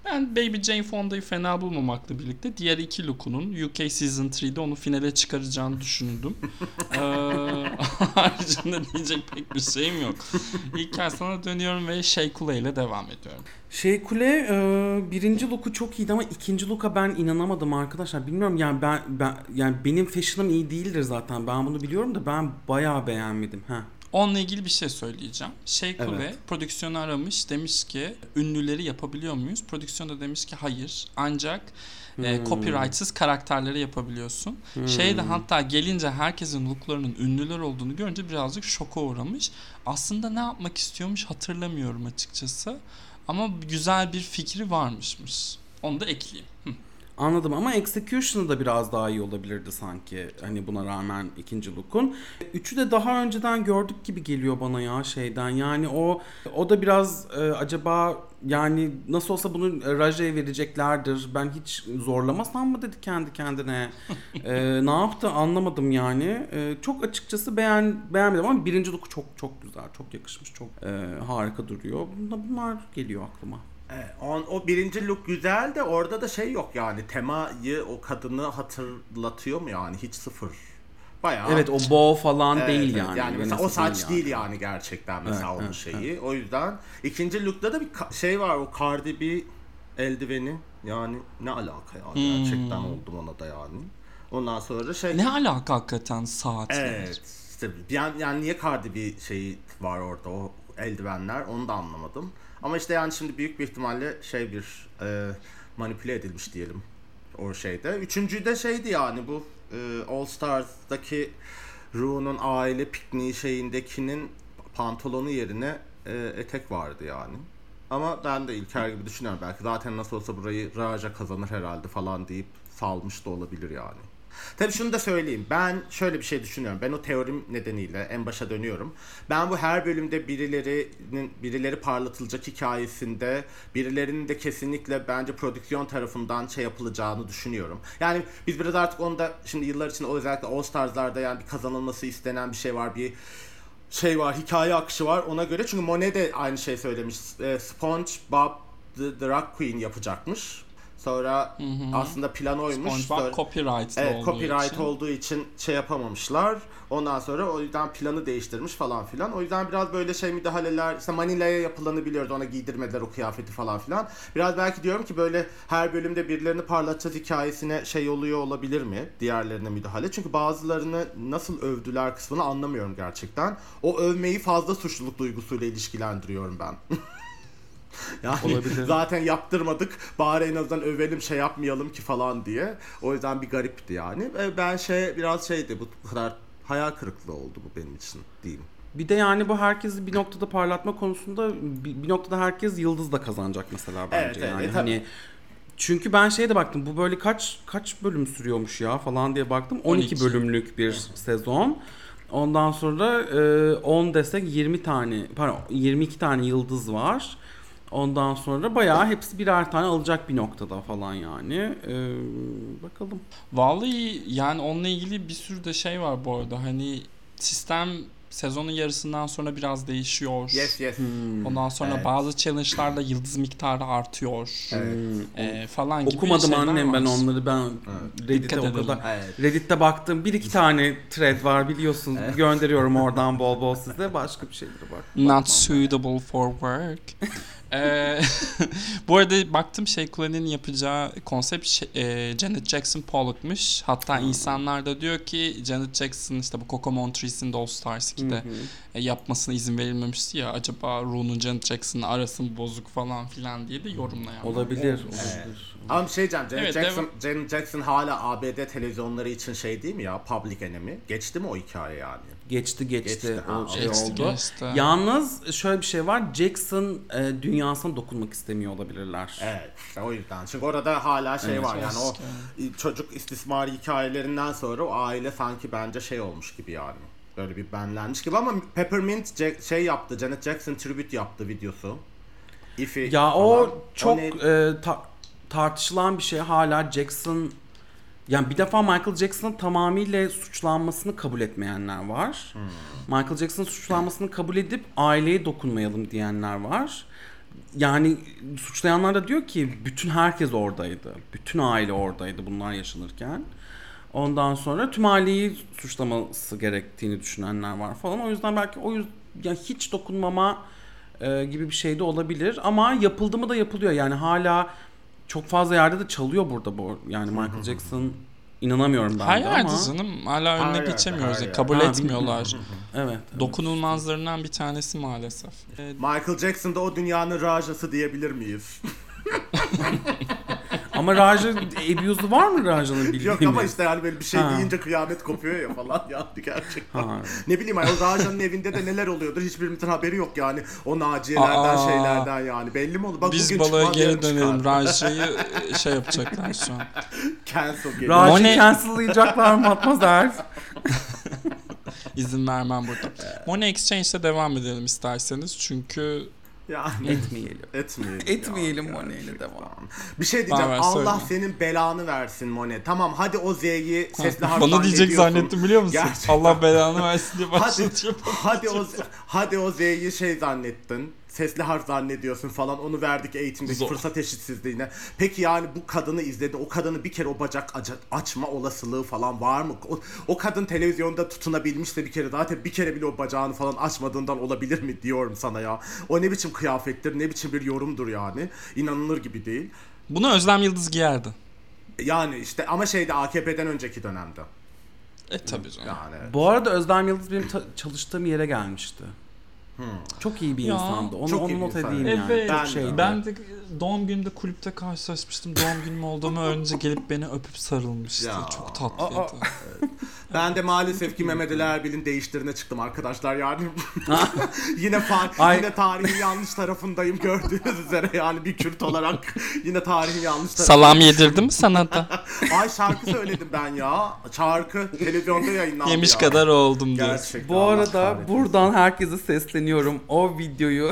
Ben Baby Jane Fonda'yı fena bulmamakla birlikte diğer iki lookunun UK Season 3'de onu finale çıkaracağını düşündüm. Haricinde diyecek pek bir şeyim yok. İlker sana dönüyorum ve Shea Couleé ile devam ediyorum. Shea Couleé birinci looku çok iyiydi ama ikinci looka ben inanamadım arkadaşlar. Bilmiyorum yani ben benim fashion'ım iyi değildir zaten. Ben bunu biliyorum da ben bayağı beğenmedim. Onunla ilgili bir şey söyleyeceğim. Couleé prodüksiyonu aramış. Demiş ki ünlüleri yapabiliyor muyuz? Prodüksiyon da demiş ki hayır. Ancak copyrightsiz karakterleri yapabiliyorsun. De hatta gelince herkesin looklarının ünlüler olduğunu görünce birazcık şoka uğramış. Aslında ne yapmak istiyormuş hatırlamıyorum açıkçası. Ama güzel bir fikri varmışmış. Onu da ekleyeyim. Anladım ama execution'ı da biraz daha iyi olabilirdi sanki. Hani buna rağmen ikinci look'un. Üçü de daha önceden gördük gibi geliyor bana ya Yani o da biraz acaba yani nasıl olsa bunu Raja'ya vereceklerdir. Ben hiç zorlamasam mı dedi kendi kendine. Ne yaptı anlamadım yani. Çok açıkçası beğenmedim ama birinci look'u çok çok güzel. Çok yakışmış. Çok harika duruyor. Bunlar geliyor aklıma. Evet, o birinci look güzel de orada da yok yani temayı o kadını hatırlatıyor mu yani hiç sıfır. Bayağı. Evet, o bow falan değil yani. Yani mesela o saç değil yani gerçekten mesela onun şeyi. O yüzden ikinci look'ta da bir şey var, o Cardi B eldiveni. Yani ne alaka ya gerçekten oldum ona da yani. Ondan sonra şey. Ne alaka hakikaten saatler. Evet. İşte yani niye Cardi B şeyi var orada, o eldivenler, onu da anlamadım. Ama işte yani şimdi büyük bir ihtimalle şey bir manipüle edilmiş diyelim o şeyde. Üçüncü de şeydi yani bu All Stars'daki Ru'nun aile pikniği şeyindekinin pantolonu yerine etek vardı yani. Ama ben de İlker gibi düşünüyorum, belki zaten nasıl olsa burayı Raja kazanır herhalde falan deyip salmış da olabilir yani. Tabii şunu da söyleyeyim, ben şöyle bir şey düşünüyorum, ben o teorim nedeniyle en başa dönüyorum. Ben bu her bölümde birileri parlatılacak hikayesinde birilerinin de kesinlikle bence prodüksiyon tarafından şey yapılacağını düşünüyorum. Yani biz biraz artık onda şimdi yıllar içinde özellikle All Stars'larda yani bir kazanılması istenen bir şey var, bir şey var, hikaye akışı var ona göre. Çünkü Monét de aynı şey söylemiş, SpongeBob the Drag Queen yapacakmış. Sonra aslında plan oymuş. SpongeBob copyright'lı olduğu için şey yapamamışlar. Ondan sonra o yüzden planı değiştirmiş falan filan. O yüzden biraz böyle şey müdahaleler, işte Manila'ya yapılanı biliyoruz, ona giydirmediler o kıyafeti falan filan. Biraz belki diyorum ki böyle her bölümde birilerini parlatacağız hikayesine şey oluyor olabilir mi? Diğerlerine müdahale. Çünkü bazılarını nasıl övdüler kısmını anlamıyorum gerçekten. O övmeyi fazla suçluluk duygusuyla ilişkilendiriyorum ben. Yani olabilir. Zaten yaptırmadık, bari en azından övelim, şey yapmayalım ki falan diye. O yüzden bir garipti yani. Ben biraz şeydi, bu kadar hayal kırıklığı oldu bu benim için diyeyim. Bir de yani bu herkesi bir noktada parlatma konusunda bir noktada herkes yıldız da kazanacak mesela bence. Evet, yani hani çünkü ben şeye de baktım, bu böyle kaç bölüm sürüyormuş ya falan diye baktım. 12 bölümlük bir sezon. Ondan sonra 10 desek 22 tane yıldız var. Ondan sonra bayağı hepsi birer tane alacak bir noktada falan yani. Bakalım. Vallahi yani onunla ilgili bir sürü de şey var bu arada. Hani sistem sezonun yarısından sonra biraz değişiyor. Yes. Ondan sonra bazı challenge'larda yıldız miktarı artıyor. Evet. Falan gibi. Okumadım annem ben onları. Ben Reddit'e o kadar. Evet. Reddit'te baktım. 1-2 tane thread var biliyorsunuz. Evet. Gönderiyorum oradan bol bol size. Başka bir şeylere bak. Not suitable for work. Bu arada baktım Shea Couleé'nin yapacağı konsept Janet Jackson Pollock'muş. Hatta insanlar da diyor ki Janet Jackson işte bu Coco Montrees'in de All Stars 2'de yapmasına izin verilmemişti ya, acaba Ru'nun Janet Jackson'la arasın bozuk falan filan diye de yorumla yapıyor. Olabilir. Ama Janet Jackson hala ABD televizyonları için şey değil mi ya, public enemy? Geçti mi o hikaye yani? Geçti. Geçti. Yalnız şöyle bir şey var, Jackson dünyasına dokunmak istemiyor olabilirler. Evet, işte o yüzden. Çünkü orada hala şey var yani o çocuk istismar hikayelerinden sonra o aile sanki bence şey olmuş gibi yani. Böyle bir benlenmiş gibi, ama Peppermint şey yaptı, Janet Jackson tribute yaptı videosu. Ya falan. O çok tartışılan bir şey hala Jackson. Yani bir defa Michael Jackson'ın tamamıyla suçlanmasını kabul etmeyenler var. Michael Jackson'ın suçlanmasını kabul edip aileye dokunmayalım diyenler var. Yani suçlayanlar da diyor ki bütün herkes oradaydı. Bütün aile oradaydı bunlar yaşanırken. Ondan sonra tüm aileyi suçlaması gerektiğini düşünenler var falan. O yüzden belki yani hiç dokunmama gibi bir şey de olabilir. Ama yapıldı mı da yapılıyor. Yani hala çok fazla yerde de çalıyor burada bu. Yani Michael Jackson inanamıyorum ben de ama. Her yerde canım. Hala önüne geçemiyoruz. Kabul etmiyorlar. Evet. Dokunulmazlarından bir tanesi maalesef. Michael Jackson da o dünyanın Raja'sı diyebilir miyiz? Ama Raja abuse'u var mı Raja'nın bildiğimiz? Yok ama işte yani böyle bir şey deyince kıyamet kopuyor ya falan yani gerçekten. Ne bileyim yani o Raja'nın evinde de neler oluyordur hiçbirimizin haberi yok yani. O naciyelerden şeylerden yani belli mi olur? Bak, biz balığa geri dönelim. Raja'yı şey yapacaklar şu an. Raja'yı cancel'layacaklar mı atmazlar? İzin vermem burada. Monét X Change'de devam edelim isterseniz çünkü... Yani, etmeyelim Monét'le devam. Bir şey diyeceğim. Allah senin belanı versin Monét. Tamam hadi o Z'yi sesli harflerle. Bana diyecek zannettim biliyor musun? Gerçekten. Allah belanı versin diye başlayacağım. Hadi o Z'yi şey zannettin. sesli harf zannediyorsun falan, onu verdik eğitimdeki fırsat eşitsizliğine. Peki yani bu kadını izledi, o kadını bir kere o bacak açma olasılığı falan var mı? O kadın televizyonda tutunabilmişse bir kere, zaten bir kere bile o bacağını falan açmadığından olabilir mi diyorum sana ya. O ne biçim kıyafettir, ne biçim bir yorumdur yani. İnanılır gibi değil. Bunu Özlem Yıldız giyerdi. Yani işte ama şeyde, AKP'den önceki dönemde. Tabii canım. Yani, evet. Bu arada Özlem Yıldız benim çalıştığım yere gelmişti. Çok iyi bir insandı. Onu not edeyim yani. Evet. Ben de doğum günümde kulüpte karşılaşmıştım. Doğum günüm olduğumu önce gelip beni öpüp sarılmıştı. Ya. Çok tatlıydı. Evet. Ben de maalesef ki Mehmet Ali Erbil'in değiştirine çıktım arkadaşlar yani. Yine tarihin yanlış tarafındayım gördüğünüz üzere yani, bir Kürt olarak yine tarihin yanlış tarafındayım. Salam yedirdim mi sana da? Ay şarkı söyledim ben ya. Şarkı televizyonda yayınlandı. Yemiş ya. Kadar oldum diyoruz. Bu arada buradan herkese sesleniyorum. O videoyu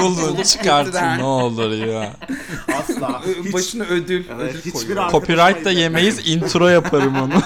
bulun, çıkartın ne olur ya. Asla. Başına ödül. Evet, hiçbir copyright da yemeyiz. Intro yaparım onu.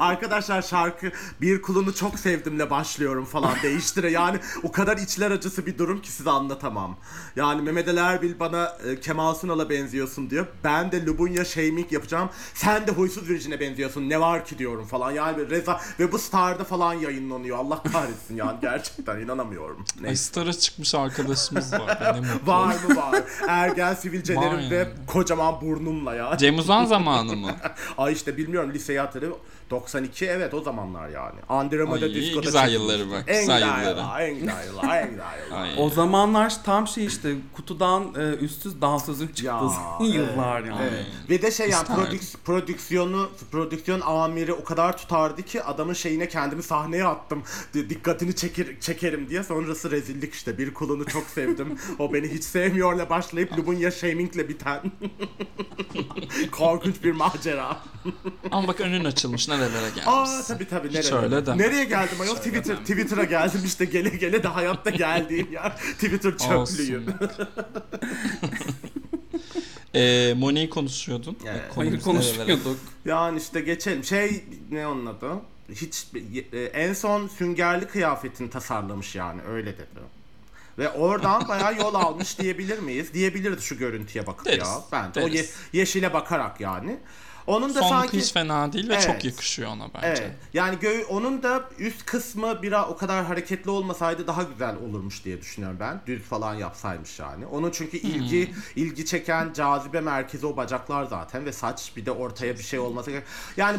Arkadaşlar şarkı bir kulunu çok sevdimle başlıyorum falan değiştire yani, o kadar içler acısı bir durum ki size anlatamam. Yani Mehmet Ali Erbil bana Kemal Sunal'a benziyorsun diyor. Ben de Lubunya shaming yapacağım. Sen de huysuz virjine benziyorsun. Ne var ki diyorum falan. Yani Reza ve bu Star'da falan yayınlanıyor. Allah kahretsin yani, gerçekten inanamıyorum. Star'a çıkmış arkadaşımız var. Var mı var? Ergen sivilcelerim yani. Ve kocaman burnumla ya. Cem Uzan zamanı mı? Ay işte bilmiyorum, liseyi hatırlıyorum. 92 evet o zamanlar yani. Andromeda diskoda. Güzel yılları bak. En güzel yılları. O zamanlar tam şey işte, kutudan üstsüz dansözün çıktığı yıllar yani. Evet. Ve de şey yani prodüksiyon amiri o kadar tutardı ki adamın şeyine kendimi sahneye attım. Dikkatini çekerim diye. Sonrası rezillik işte. Bir kulunu çok sevdim. O beni hiç sevmiyorla başlayıp Lubunya shaming'le biten. Korkunç bir macera. Ama bak önün açılmış. Nerelere gelmişsin? Tabii. Nereye geldim ayol? Twitter'a geldim işte, gele de hayatta geldiğim yer. Twitter çöplüğüm. Monét'i konuşuyordun. Hayır, konuşmuyorduk. Yani işte geçelim. Ne onun adı? En son süngerli kıyafetini tasarlamış yani, öyle dedi. Ve oradan bayağı yol almış diyebilir miyiz? Diyebilirdi şu görüntüye bakıp deriz, ya. Ben de o yeşile bakarak yani. Onun da sanki hiç fena değil ve çok yakışıyor ona bence. Evet. Yani onun da üst kısmı biraz o kadar hareketli olmasaydı daha güzel olurmuş diye düşünüyorum ben. Düz falan yapsaymış yani. Onun çünkü ilgi çeken cazibe merkezi o bacaklar zaten ve saç, bir de ortaya bir şey olması. Yani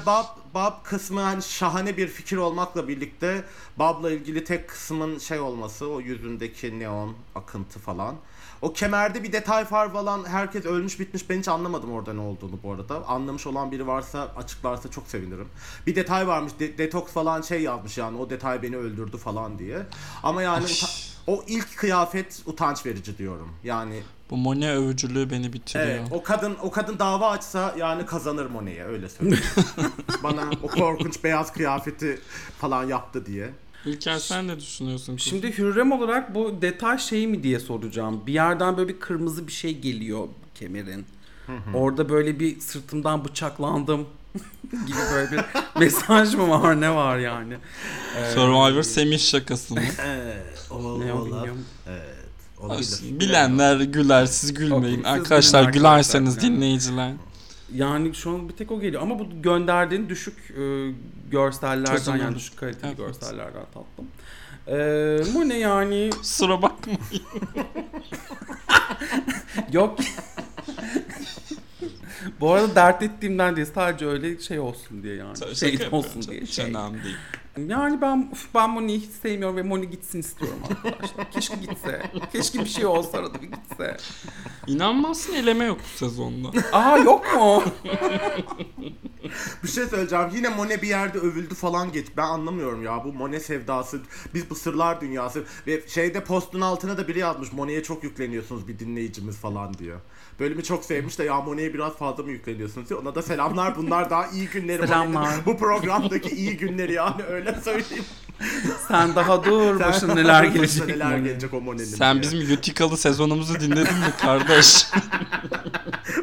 Bab kısmı hani şahane bir fikir olmakla birlikte Bab'la ilgili tek kısmın şey olması, o yüzündeki neon akıntı falan. O kemerde bir detay falan, herkes ölmüş bitmiş, ben hiç anlamadım orada ne olduğunu bu arada. Anlamış olan biri varsa açıklarsa çok sevinirim. Bir detay varmış, detoks falan şey yazmış yani, o detay beni öldürdü falan diye. Ama yani o ilk kıyafet utanç verici diyorum yani. Bu Monet övücülüğü beni bitiriyor. Evet, o kadın dava açsa yani kazanır Monet'e, öyle söyleyeyim. Bana o korkunç beyaz kıyafeti falan yaptı diye. İlker sen ne düşünüyorsun? Şimdi Hürrem olarak bu detay şey mi diye soracağım. Bir yerden böyle bir kırmızı bir şey geliyor kemerin. Orada böyle bir sırtımdan bıçaklandım gibi böyle bir mesaj mı var, ne var yani? Survivor Semih şakası mı? Bilmiyorum. Evet. Bilenler güler, siz gülmeyin. Arkadaşlar gülerseniz yani. Dinleyiciler. Yani şu an bir tek o geliyor ama bu gönderdiğin düşük görsellerden çözümlü. Yani düşük kaliteli görsellerden tatlım. Bu ne yani? Kusura bakmayın. Yok. Bu arada dert ettiğimden değil, sadece öyle şey olsun diye yani. Şey olsun diye. Şey. Önemli değil. Yani ben Monét'i hiç sevmiyorum ve Monet gitsin istiyorum arkadaşlar. Keşke gitse. Keşke bir şey olsa, arada bir gitse. İnanmazsın, eleme yok bu sezonda. Yok mu? Bir şey söyleyeceğim. Yine Monet bir yerde övüldü falan Ben anlamıyorum ya bu Monet sevdası. Biz bu sırlar dünyası. Ve postun altına da biri yazmış. Monet'e çok yükleniyorsunuz bir dinleyicimiz falan diyor. Bölümü çok sevmiş de ya Monet'e biraz fazla mı yükleniyorsunuz diyor. Ona da selamlar, bunlar daha iyi günleri. Selamlar. Bu programdaki iyi günleri yani, öyle söyleyeyim. Sen daha dur, başına neler gelecek. Neler gelecek o Monet'in. Sen bizim Yutikalı sezonumuzu dinledin mi kardeş?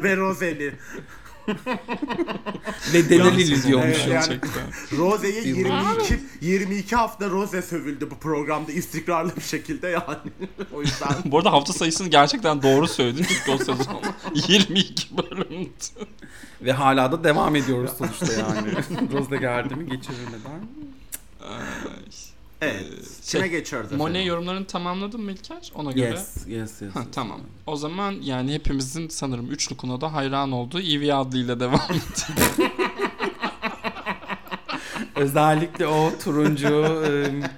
Ve Rozeli. Ve Denali diyormuş gerçekten. Rose'ye 22 hafta Rose sövüldü bu programda istikrarlı bir şekilde yani. O yüzden. Bu arada hafta sayısını gerçekten doğru söyledin çünkü o sezon 22 bölümdü. Ve hala da devam ediyoruz sonuçta yani. Rose de gerdimi geçirilmeden. Evet. Kime geçiyordu? Monet yorumlarını tamamladın mı İlker? Ona göre. Yes. Ha, tamam. O zaman yani hepimizin sanırım üçlü konuda hayran olduğu Evie adlıyla devam etti. Özellikle o turuncu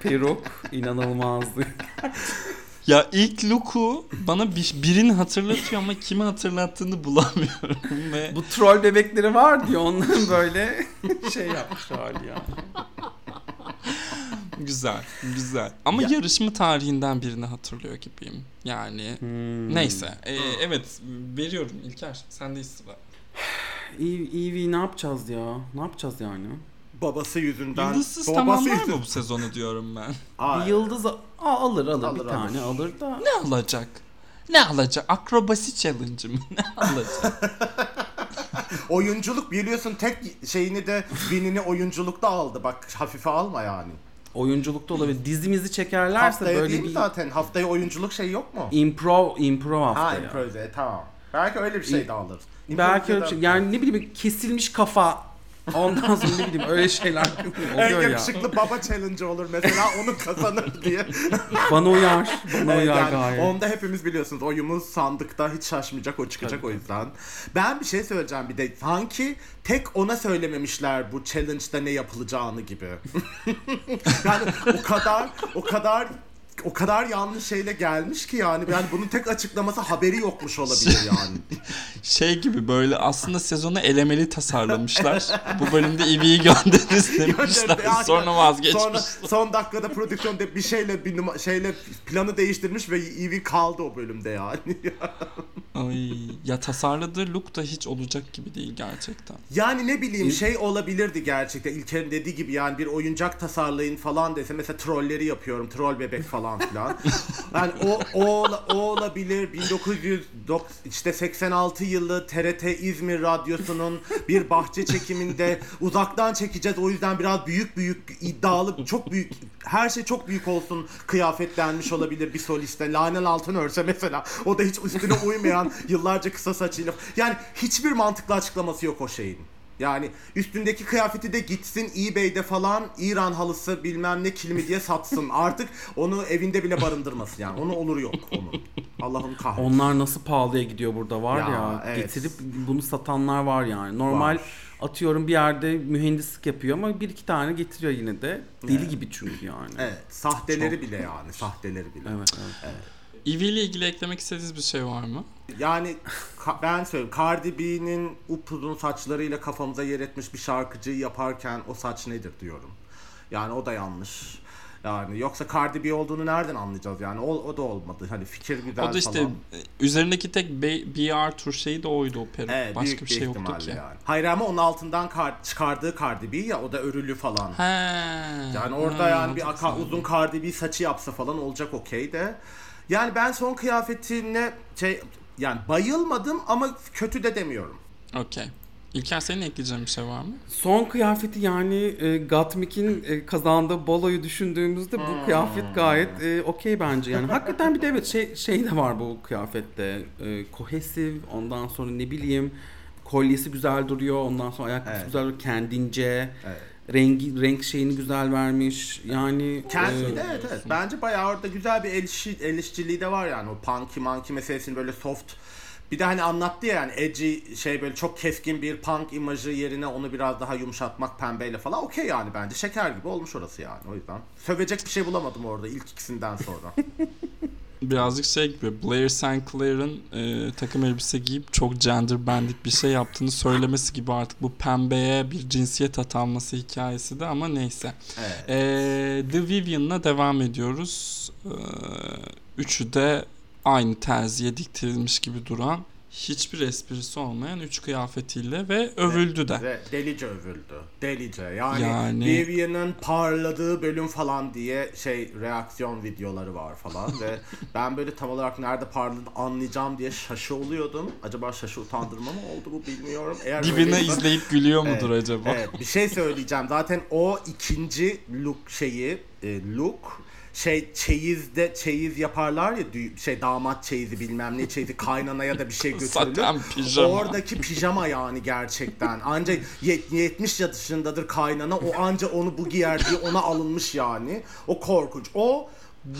peruk inanılmazdı. Ya ilk look'u bana birini hatırlatıyor ama kimi hatırlattığını bulamıyorum. Ve... Bu troll bebekleri var diyor. Onların böyle şey yapmış hali yani. Güzel. Ama ya. Yarışma tarihinden birini hatırlıyor gibiyim. Yani neyse. Evet veriyorum İlker. Sendeyiz sıra. Evie ne yapacağız ya? Ne yapacağız yani? Babası yüzünden. Yıldızsız tamamlar mı bu sezonu diyorum ben. Bir yıldız alır bir tane alır da. Ne alacak? Akrobasi challenge mı? Ne alacak? Oyunculuk biliyorsun tek şeyini de binini oyunculukta aldı. Bak hafife alma yani. Oyunculukta olabilir. Dizimizi çekerlerse haftaya böyle bir... zaten haftaya oyunculuk şey yok mu? Improv haftaya. Ha improvize tamam. Belki öyle bir şey de alır. Belki öyle bir şey. Yani ne bileyim kesilmiş kafa. Ondan sonra ne bileyim öyle şeyler oluyor ya. En yakışıklı baba challenge olur mesela onu kazanır diye. Bana uyar yani gayet. Onda hepimiz biliyorsunuz oyumuz sandıkta hiç şaşmayacak o çıkacak tabii, o yüzden. Tabii. Ben bir şey söyleyeceğim bir de sanki tek ona söylememişler bu challenge'da ne yapılacağını gibi. Yani o kadar yanlış şeyle gelmiş ki yani bunun tek açıklaması haberi yokmuş olabilir yani. Şey gibi böyle aslında sezonu elemeli tasarlamışlar. Bu bölümde Evie'yi göndeririz demişler. Sonra vazgeçmiş. Sonra son dakikada prodüksiyon bir şeyle planı değiştirmiş ve Evie kaldı o bölümde yani. Ay ya tasarladığı look da hiç olacak gibi değil gerçekten. Yani ne bileyim şey olabilirdi gerçekten. İlker'in dediği gibi yani bir oyuncak tasarlayın falan dese mesela trolleri yapıyorum. Troll bebek falan filan. Yani o olabilir. 1986 yılı TRT İzmir Radyosu'nun bir bahçe çekiminde uzaktan çekeceğiz. O yüzden biraz büyük iddialı, çok büyük her şey çok büyük olsun kıyafetlenmiş olabilir bir soliste. Lanel Altınörse mesela. O da hiç üstüne uymayan yıllarca kısa saçıyla. Yani hiçbir mantıklı açıklaması yok o şeyin. Yani üstündeki kıyafeti de gitsin eBay'de falan İran halısı bilmem ne kilimi diye satsın. Artık onu evinde bile barındırmasın yani. Onu olur yok onun. Allah'ın kahretsin. Onlar nasıl pahalıya gidiyor burada var ya. Evet. Getirip bunu satanlar var yani. Normal var. Atıyorum bir yerde mühendislik yapıyor ama bir iki tane getiriyor yine de. Deli gibi çünkü yani. Evet. Sahteleri çok... bile yani. Evet. Evie ile ilgili eklemek istediğiniz bir şey var mı? Yani ben söyleyeyim. Cardi B'nin upuzun saçlarıyla kafamıza yer etmiş bir şarkıcıyı yaparken o saç nedir diyorum. Yani o da yanlış. Yani yoksa Cardi B olduğunu nereden anlayacağız yani? O da olmadı. Hani fikir güzel falan. O da işte falan. Üzerindeki tek BR tur şeyi de oydu o peruk. Evet, başka bir şey yoktu ki. Yani. Hayır ama onun altından çıkardığı Cardi B ya o da örülü falan. He. Yani orada yani bir uzun Cardi B saçı yapsa falan olacak okey de. Yani ben son kıyafetine yani bayılmadım ama kötü de demiyorum. Okey. İlker senin ekleyeceğin bir şey var mı? Son kıyafeti yani Gottmik'in kazandığı baloyu düşündüğümüzde bu kıyafet gayet okey bence. Yani hakikaten bir de evet şey de var bu kıyafette. Kohesiv ondan sonra ne bileyim kolyesi güzel duruyor ondan sonra ayakkabısı güzel duruyor kendince. Evet. Renk şeyini güzel vermiş. Yani kendisi de evet. Bence bayağı orada güzel bir el işçiliği de var yani o punky meselesini böyle soft. Bir de hani anlattı ya yani edgy şey böyle çok keskin bir punk imajı yerine onu biraz daha yumuşatmak pembeyle falan okey yani bence şeker gibi olmuş orası yani o yüzden. Sövecek bir şey bulamadım orada ilk ikisinden sonra. Birazcık şey gibi Blair St. Clair'ın takım elbise giyip çok gender bendik bir şey yaptığını söylemesi gibi artık bu pembeye bir cinsiyet atanması hikayesi de ama neyse. Evet. The Vivian'la devam ediyoruz. Üçü de aynı terziye diktirilmiş gibi duran hiçbir esprisi olmayan üç kıyafetiyle ve övüldü de. Ve delice övüldü. Delice. Yani Vivian'ın parladığı bölüm falan diye reaksiyon videoları var falan ve ben böyle tam olarak nerede parladığını anlayacağım diye şaşı oluyordum. Acaba şaşı utandırma mı oldu bu, bilmiyorum. Eğer dibine izleyip gülüyor mudur acaba? Evet, bir şey söyleyeceğim. Zaten o ikinci look çeyizde çeyiz yaparlar ya, damat çeyizi, bilmem ne çeyizi, kaynanaya da bir şey götürülür. Pijama. Oradaki pijama yani gerçekten. Anca 70 yaşındadır kaynana, o anca onu bu giyer diye ona alınmış yani. O korkunç. O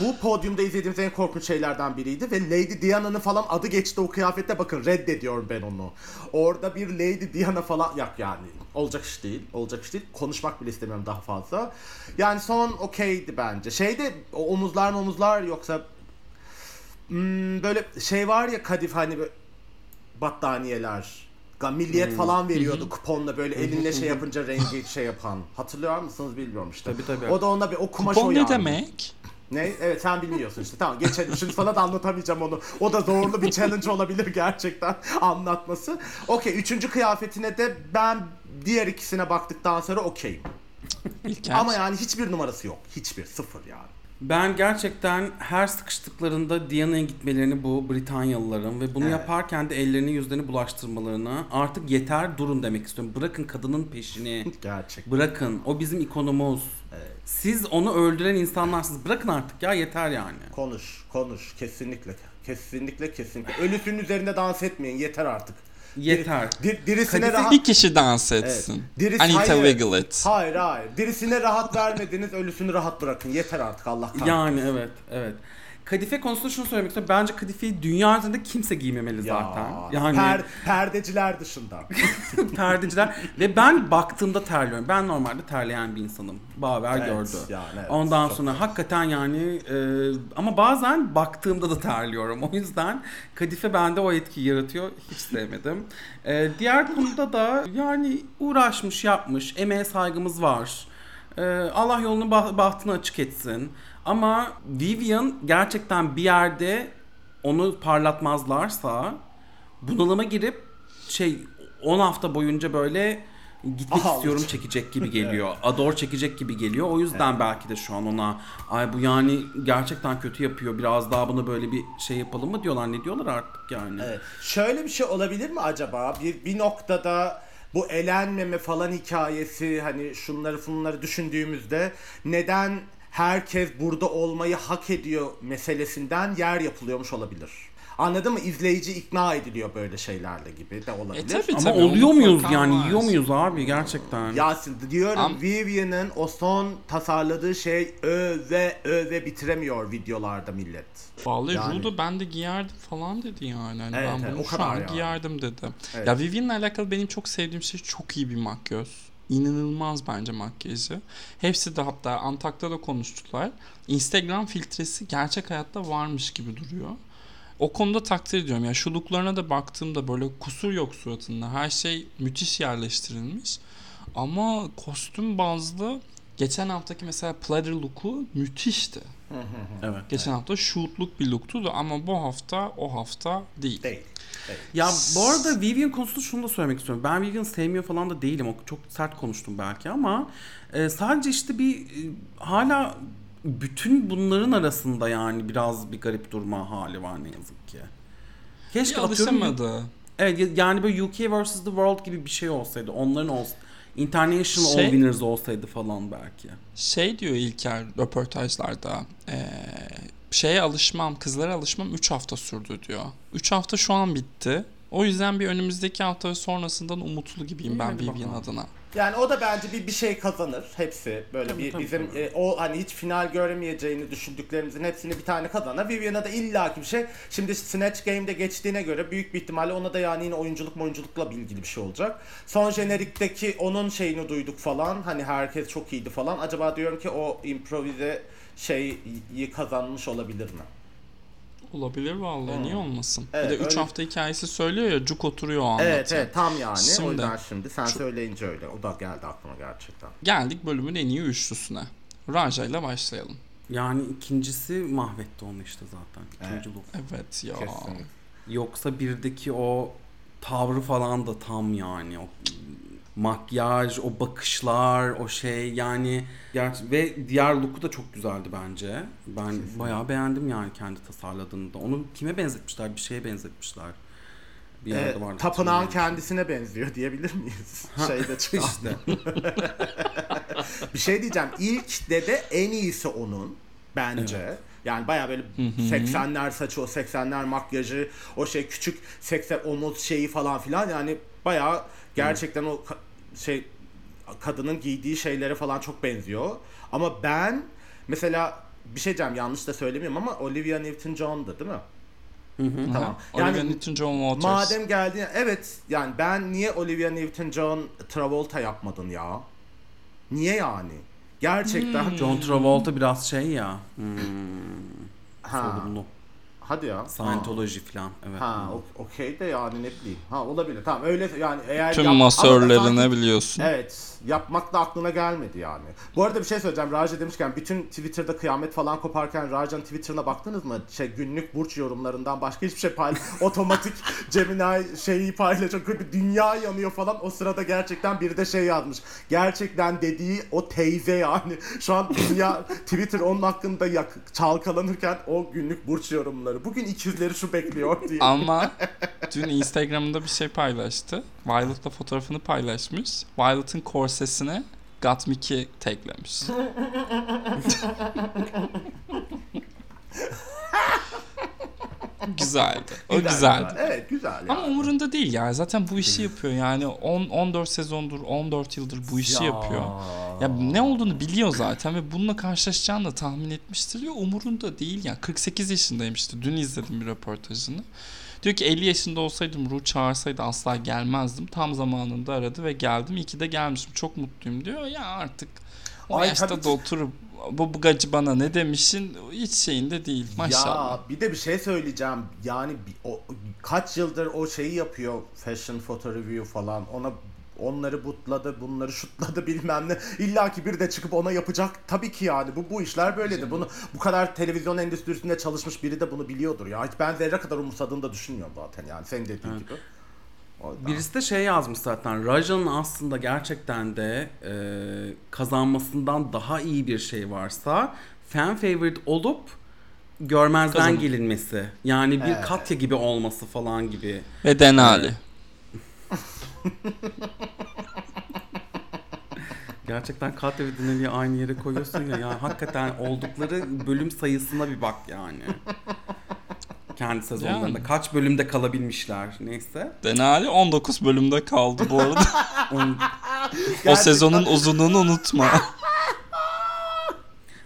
bu podyumda izlediğimiz en korkunç şeylerden biriydi ve Lady Diana'nın falan adı geçti o kıyafette, bakın reddediyorum ben onu. Orada bir Lady Diana falan yok yani. Olacak iş değil. Konuşmak bile istemiyorum daha fazla. Yani son okeydi bence. Omuzlar yoksa böyle var ya Kadif, hani böyle battaniyeler. Milliyet falan veriyordu kuponla böyle elinle yapınca rengi yapan. Hatırlıyor musunuz bilmiyorum işte. Tabii. O da onda bir o kumaş kupon o yani. Kupon ne demek? Ne? Evet sen bilmiyorsun işte. Tamam geçelim. Şimdi sana da anlatamayacağım onu. O da zorlu bir challenge olabilir gerçekten anlatması. Okey. Üçüncü kıyafetine de ben diğer ikisine baktıktan sonra okeyim. Ama yani hiçbir numarası yok. Hiçbir. Sıfır yani. Ben gerçekten her sıkıştıklarında Diana'ya gitmelerini bu Britanyalıların ve bunu yaparken de ellerini yüzlerini bulaştırmalarını artık yeter durun demek istiyorum. Bırakın kadının peşini. Gerçekten. Bırakın. O bizim ikonumuz. Evet. Siz onu öldüren insanlarsınız. Bırakın artık ya, yeter yani. Konuş. Kesinlikle. Ölüsünün üzerinde dans etmeyin. Yeter artık. Yeter. Dirisine rahat... Bir kişi dans etsin. Evet. Hayır. Dirisine rahat vermediniz, ölüsünü rahat bırakın. Yeter artık, Allah kahretsin. Yani evet. Kadife konusunda şunu söylemek istiyorum. Bence kadifeyi dünya üzerinde kimse giymemeli zaten. Yani... Perdeciler dışında. Perdeciler. Ve ben baktığımda terliyorum. Ben normalde terleyen bir insanım. Bavar gördü. Yani, ondan sonra hakikaten yani ama bazen baktığımda da terliyorum. O yüzden kadife bende o etkiyi yaratıyor. Hiç sevmedim. Diğer konuda da yani uğraşmış, yapmış. Emeğe saygımız var. Allah yolunu bahtını açık etsin. Ama Vivian gerçekten bir yerde onu parlatmazlarsa bunalıma girip 10 hafta boyunca böyle gitmek istiyorum çekecek gibi geliyor. Evet. Ador çekecek gibi geliyor. O yüzden belki de şu an ona bu yani gerçekten kötü yapıyor. Biraz daha buna böyle bir yapalım mı diyorlar. Ne diyorlar artık yani. Evet. Şöyle bir şey olabilir mi acaba? Bir noktada bu elenmeme falan hikayesi, hani şunları bunları düşündüğümüzde neden herkes burada olmayı hak ediyor meselesinden yer yapılıyormuş olabilir. Anladın mı? İzleyici ikna ediliyor böyle şeylerle gibi de olabilir. Tabii, ama oluyor muyuz yani? Var. Yiyor muyuz abi gerçekten? Yasin diyorum Vivian'ın o son tasarladığı öve bitiremiyor videolarda millet. Vallahi yani. Rudo ben de giyerdim falan dedi yani. Ben bunu şu an giyerdim dedi. Evet. Ya Vivian'la alakalı benim çok sevdiğim şey çok iyi bir makyöz. İnanılmaz bence makyajı. Hepsi de hatta Antakya'da konuştular. Instagram filtresi gerçek hayatta varmış gibi duruyor. O konuda takdir ediyorum. Ya şu looklarına da baktığımda böyle kusur yok suratında. Her şey müthiş yerleştirilmiş. Ama kostüm bazlı geçen haftaki mesela platter look'u müthişti. Evet. Geçen hafta shoot'luk bir look'tu ama bu hafta o hafta değil. Değil. Ya bu arada Vivian konusunda şunu da söylemek istiyorum. Ben Vivian sevmiyor falan da değilim. Çok sert konuştum belki ama sadece hala bütün bunların arasında yani biraz bir garip durma hali var ne yazık ki. Keşke alışamadı. Evet yani böyle UK vs the World gibi bir şey olsaydı. Onların olsun. International All Winners olsaydı falan belki. Diyor İlker röportajlarda. Kızlara alışmam 3 hafta sürdü diyor. 3 hafta şu an bitti. O yüzden bir önümüzdeki hafta ve sonrasından umutlu gibiyim ben Vivian adına. Yani o da bence bir şey kazanır. Hepsi böyle bizim o hani hiç final göremeyeceğini düşündüklerimizin hepsini bir tane kazanır. Vivian'a da illaki bir şey. Şimdi Snatch Game'de geçtiğine göre büyük bir ihtimalle ona da yani yine oyunculukla ilgili bir şey olacak. Son jenerikteki onun şeyini duyduk falan. Hani herkes çok iyiydi falan. Acaba diyorum ki o improvize şeyi kazanmış olabilir mi? Olabilir vallahi. Niye olmasın? Evet, bir de 3 hafta hikayesi söylüyor ya, cuk oturuyor o anlatıyor. Evet tam yani. Şimdi, o yüzden sen söyleyince öyle. O da geldi aklıma gerçekten. Geldik bölümün en iyi üçlüsüne. Raja ile başlayalım. Yani ikincisi mahvetti onu zaten. İkinci bu. Evet ya. Kesinlikle. Yoksa birdeki o tavrı falan da tam yani. O makyaj, o bakışlar, o şey yani. Ve diğer look'u da çok güzeldi bence. Ben kesinlikle bayağı beğendim yani kendi tasarladığını da. Onu kime benzetmişler? Bir şeye benzetmişler. Bir yerde vardı. Tapınağın kendisine benziyor diyebilir miyiz? Şeyde çıkan. İşte. Bir şey diyeceğim. İlk de en iyisi onun bence. Evet. Yani bayağı böyle 80'ler saçı, o 80'ler makyajı, o şey küçük 80 omuz şeyi falan filan, yani bayağı gerçekten o şey kadının giydiği şeylere falan çok benziyor. Ama ben mesela bir şey diyeceğim, yanlış da söylemiyorum ama Olivia Newton-John'da değil mi? Hı-hı. Tamam. Yani Olivia Newton-John Waters. Madem geldi, evet yani ben niye Olivia Newton-John Travolta yapmadın ya? Niye yani? Gerçekten. John Travolta biraz şey ya. Sorumlu. Hadi ya. Scientology falan. Evet. Ha, okey de yani ne bileyim. Ha, olabilir. Tamam öyle yani, eğer tüm masörleri ne biliyorsun. Evet. Yapmak da aklına gelmedi yani. Bu arada bir şey söyleyeceğim. Raja demişken, bütün Twitter'da kıyamet falan koparken Raja'nın Twitter'ına baktınız mı? Şey, günlük burç yorumlarından başka hiçbir şey otomatik Gemini şeyi paylaşıyor. Dünya yanıyor falan. O sırada gerçekten biri de şey yazmış. Gerçekten dediği o teyze yani. Şu an dünya Twitter onun hakkında çalkalanırken o günlük burç yorumları. Bugün ikizleri şu bekliyor diye. Ama dün Instagram'da bir şey paylaştı. Violet'la fotoğrafını paylaşmış. Violet'ın korsesine Gottmik'i taglemiş. Güzeldi. O güzeldi. Evet, güzel. Yani. Ama umurunda değil ya. Zaten bu işi yapıyor. Yani 14 sezondur, 14 yıldır bu işi yapıyor. Ya ne olduğunu biliyor zaten ve bununla karşılaşacağını da tahmin etmiştir diyor. Umurunda değil ya. Yani 48 yaşındaymıştı. Dün izledim bir röportajını. Diyor ki 50 yaşında olsaydım, Ruh çağırsaydı asla gelmezdim. Tam zamanında aradı ve geldim. İyi ki de gelmişim. Çok mutluyum diyor. Ya artık o yaşta da oturup bu gacı bana ne demişsin hiç şeyinde değil maşallah. Ya bir de bir şey söyleyeceğim yani, o kaç yıldır o şeyi yapıyor, Fashion Photo Review falan, onları butladı, bunları şutladı bilmem ne, illa ki bir de çıkıp ona yapacak tabii ki yani, bu işler böyledir. Bunu bu kadar televizyon endüstrisinde çalışmış biri de bunu biliyordur ya, hiç ben zerre kadar umursadığını da düşünmüyorum zaten yani, senin dediğin gibi. Birisi de şey yazmış zaten, Raja'nın aslında gerçekten de kazanmasından daha iyi bir şey varsa fan favorite olup görmezden gelinmesi. Yani bir Katya gibi olması falan gibi. Ve Denali. Gerçekten Katya ve Denali'yi aynı yere koyuyorsun ya. Yani hakikaten oldukları bölüm sayısına bir bak yani. Kendi sezonlarında. Yani. Kaç bölümde kalabilmişler? Neyse. Denali 19 bölümde kaldı bu arada. O sezonun uzunluğunu unutma.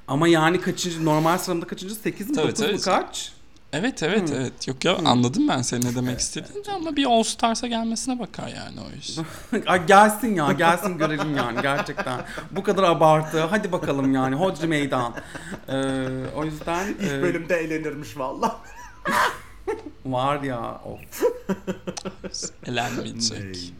Ama yani kaçıncı? Normal sıramda kaçıncı? 8 mi? 9 mu? Kaç? Evet. Evet. Yok ya, anladım ben seni ne demek istediğini ama bir All Stars'a gelmesine bakar yani o iş. Gelsin ya, gelsin görelim yani gerçekten. Bu kadar abartı. Hadi bakalım yani. Hodri meydan. O yüzden... İlk bölümde eğlenirmiş valla. Var ya, of. Elenmeyecek.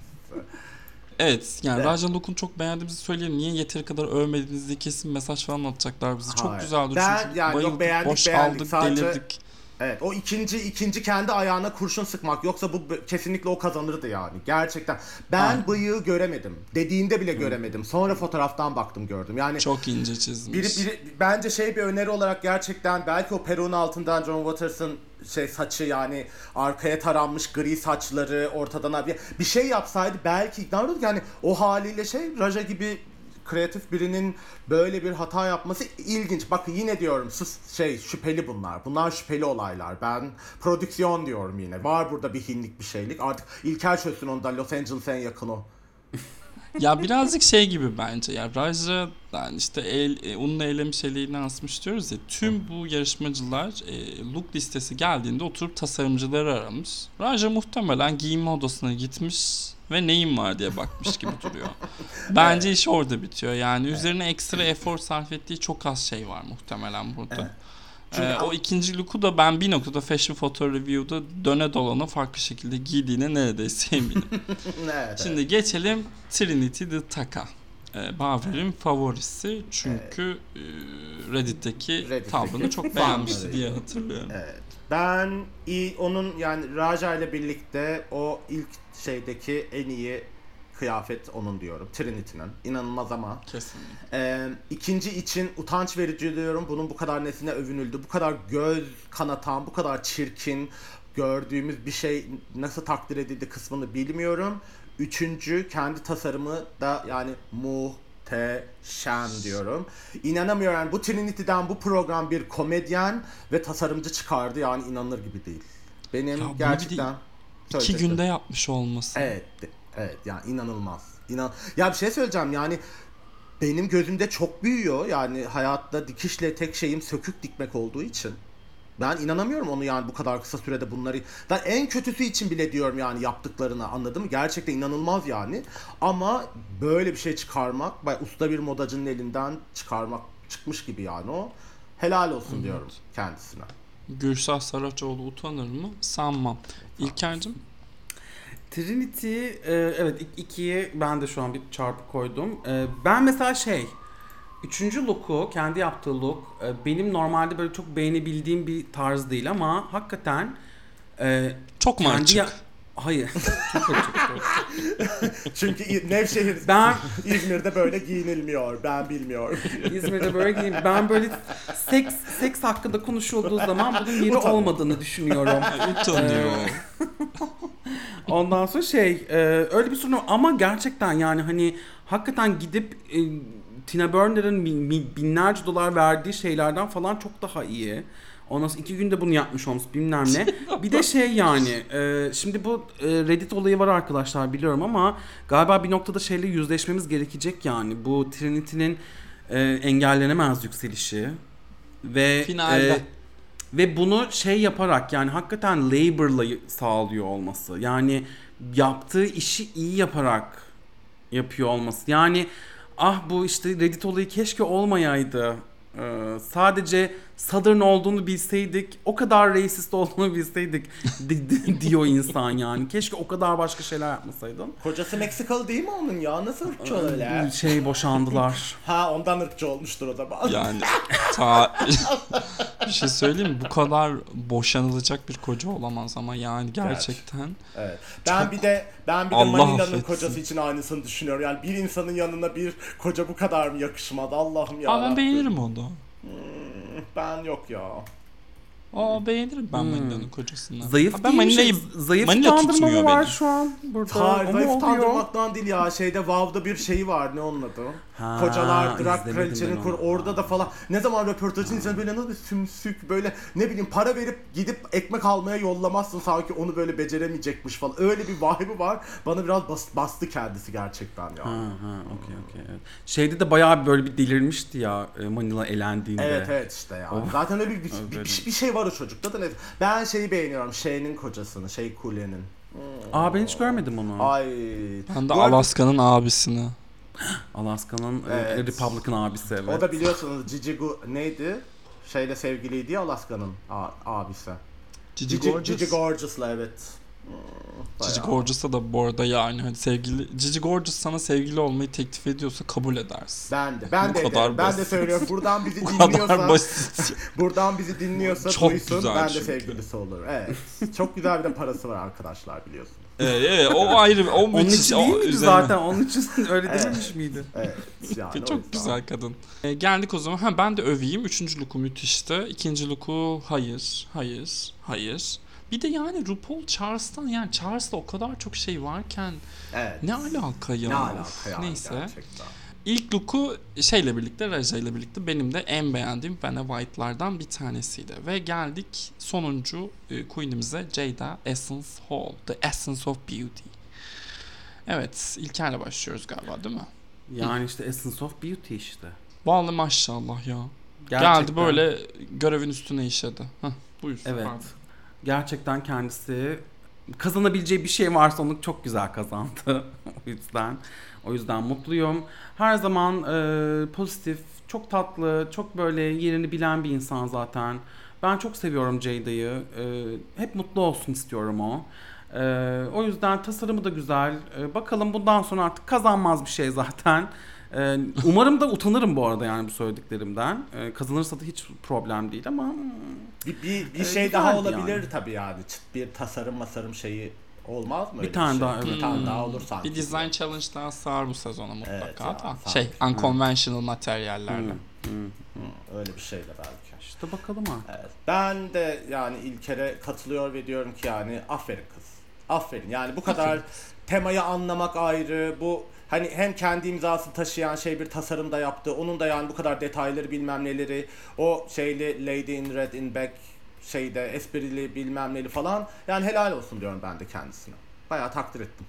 Evet yani, Raja'nın look'unu çok beğendiğimizi söyleyelim. Niye yeteri kadar övmediğiniz diye kesin mesaj falan atacaklar bize. Hayır. Çok güzeldi çünkü. Yani bayıldık, boşaldık, sadece... delirdik. Evet, o ikinci kendi ayağına kurşun sıkmak, yoksa bu kesinlikle o kazanırdı yani gerçekten. Ben bıyığı göremedim. Dediğinde bile göremedim. Sonra fotoğraftan baktım, gördüm. Yani çok ince çizmiş. Bence bir öneri olarak gerçekten belki o peruğun altından John Waters'ın saçı yani arkaya taranmış gri saçları ortadan abi bir şey yapsaydı belki ikna olurduk. Yani o haliyle Raja gibi kreatif birinin böyle bir hata yapması ilginç. Bakın yine diyorum, şüpheli bunlar. Bunlar şüpheli olaylar. Ben prodüksiyon diyorum yine. Var burada bir hinlik, bir şeylik. Artık İlker çözsün ondan, Los Angeles'e en yakın o. Ya birazcık gibi bence. Ya Raja yani unla eylemiş eleğini asmış diyoruz ya. Tüm bu yarışmacılar look listesi geldiğinde oturup tasarımcıları aramış. Raja muhtemelen giyinme odasına gitmiş ve neyim var diye bakmış gibi duruyor. Bence iş orada bitiyor. Yani üzerine ekstra efor sarf ettiği çok az şey var muhtemelen burada. O ikinci look'u da ben bir noktada Fashion Photo Review'da döne dolana farklı şekilde giydiğine neredeyse eminim. Şimdi geçelim Trinity the Taka. Bavar'ın favorisi çünkü Reddit'teki tavrını çok beğenmişti diye hatırlıyorum. Evet. Ben onun yani Raja ile birlikte o ilk şeydeki en iyi kıyafet onun diyorum. Trinity'nin. İnanılmaz ama. Kesinlikle. İkinci için utanç verici diyorum. Bunun bu kadar nesine övünüldü. Bu kadar göz kanatan, bu kadar çirkin gördüğümüz bir şey nasıl takdir edildi kısmını bilmiyorum. Üçüncü kendi tasarımı da yani muhteşem diyorum. İnanamıyorum yani bu Trinity'den bu program bir komedyen ve tasarımcı çıkardı yani inanılır gibi değil. Benim ya gerçekten... İki günde yapmış olması. Evet. Evet yani inanılmaz. Ya bir şey söyleyeceğim yani benim gözümde çok büyüyor yani hayatta dikişle tek şeyim sökük dikmek olduğu için. Ben inanamıyorum onu yani bu kadar kısa sürede bunları. Ben en kötüsü için bile diyorum yani yaptıklarını anladın mı? Gerçekten inanılmaz yani. Ama böyle bir şey çıkarmak, bay usta bir modacının elinden çıkarmak çıkmış gibi yani o. Helal olsun evet. Diyorum kendisine. Gülşah Saraçoğlu utanır mı? Sanmam. İlker'cim? Trinity, evet 2'ye ben de şu an bir çarpı koydum. Ben mesela şey... Üçüncü look'u, kendi yaptığı look benim normalde böyle çok beğenebildiğim bir tarz değil ama hakikaten çok mu açık? Hayır. Çok açık. Çünkü Nevşehir, İzmir'de böyle giyinilmiyor. Ben bilmiyorum. İzmir'de böyle giyinilmiyor. Ben böyle seks hakkında konuşulduğu zaman bunun yeri olmadığını düşünüyorum. Utanıyor. Ondan sonra öyle bir sorun ama gerçekten yani hani hakikaten gidip... Tina Burner'ın binlerce dolar verdiği şeylerden falan çok daha iyi. Ondan sonra 2 günde bunu yapmış olmuş bilmem ne. Bir de yani şimdi bu Reddit olayı var arkadaşlar biliyorum ama galiba bir noktada şeyle yüzleşmemiz gerekecek yani. Bu Trinity'nin engellenemez yükselişi ve finalde. Ve bunu yaparak yani hakikaten labor'la sağlıyor olması. Yani yaptığı işi iyi yaparak yapıyor olması. Yani bu Reddit olayı keşke olmayaydı. Sadece Southern olduğunu bilseydik, o kadar racist olduğunu bilseydik diyor insan yani. Keşke o kadar başka şeyler yapmasaydım. Kocası Meksikalı değil mi onun ya? Nasıl ırkçı öyle? Boşandılar. Ha ondan ırkçı olmuştur o zaman. Yani bir şey söyleyeyim mi? Bu kadar boşanılacak bir koca olamaz ama yani gerçekten. Evet. Ben bir de Manila'nın kocası için aynısını düşünüyorum. Yani bir insanın yanına bir koca bu kadar mı yakışmadı? Allah'ım ya. Ben beğenirim onu. Ben yok ya. Beğenirim ben Manila'nın kocasından. Zayıf değil mi? Zayıf tandırma var şu an burada. Zayıf tandırmaktan değil ya. Vav'da bir var ne onun adı? Kocalar, drag kraliçenin orada da falan. Ne zaman röportajın içinde böyle nasıl bir sümsük böyle ne bileyim para verip gidip ekmek almaya yollamazsın sanki onu böyle beceremeyecekmiş falan. Öyle bir vibe'ı var. Bana biraz bastı kendisi gerçekten ya. Okey. Evet. De bayağı böyle bir delirmişti ya Manila elendiğinde. Evet ya. Oh. Zaten öyle bir şey var o çocukta da neyse. Ben beğeniyorum. Şey'nin kocasını, Shea Couleé'nin. Ben hiç görmedim onu. Ay. Ben de Alaska'nın abisini. Alaska'nın Republican abisi evet. O da biliyorsunuz neydi? Sevgiliydi ya Alaska'nın abisi. Cici Gorgeous'la evet. Cici Gorgeous'a da bu arada yani hani sevgili Cici Gorgeous sana sevgili olmayı teklif ediyorsa kabul edersin. Ben de söylüyorum buradan bizi dinliyorsa çok duysun ben de sevgilisi olur. Evet. Çok güzel bir de parası var arkadaşlar biliyorsunuz. O ayrı o müthiş o zaten onun için öyle dememiş miydi? Evet yani çok güzel kadın. Geldik o zaman. Ben de öveyim. 3. luku müthişti. 2. luku hayır. Bir de yani RuPaul Charles'tan yani Charles'ta o kadar çok varken evet. Ne alaka ya? Neyse. Gerçekten. İlk look'u Raja ile birlikte benim de en beğendiğim Vanna White'lardan bir tanesiydi. Ve geldik sonuncu queen'imize Jaida Essence Hall. The Essence of Beauty. Evet İlker'le başlıyoruz galiba değil mi? Yani Essence of Beauty Vallahi maşallah ya. Gerçekten. Geldi böyle görevin üstüne işledi. Buyur. Evet. Pardon. Gerçekten kendisi kazanabileceği bir şey varsa onu çok güzel kazandı. O yüzden mutluyum. Her zaman pozitif, çok tatlı, çok böyle yerini bilen bir insan zaten. Ben çok seviyorum Jaida'yı. Hep mutlu olsun istiyorum o. O yüzden tasarımı da güzel. Bakalım bundan sonra artık kazanmaz bir şey zaten. Umarım da utanırım bu arada yani bu söylediklerimden. Kazanırsa da hiç problem değil ama bir şey daha olabilir yani. Tabii yani bir tasarım şeyi olmaz mı? Bir tane daha evet. Bir tane daha olur sanki. Bir design challenge daha sığar bu sezona mutlaka. Evet, ya, unconventional materyallerle. Öyle bir şeyler belki. İşte bakalım artık. Evet. Ben de yani İlker'e katılıyor ve diyorum ki yani aferin kız. Aferin. Yani bu kadar temayı anlamak ayrı. Bu hani hem kendi imzasını taşıyan şey bir tasarım da yaptı. Onun da yani bu kadar detayları bilmem neleri. O şeyli Lady in Red in Black şeyde esprili bilmem neli falan. Yani helal olsun diyorum ben de kendisine. Bayağı takdir ettim.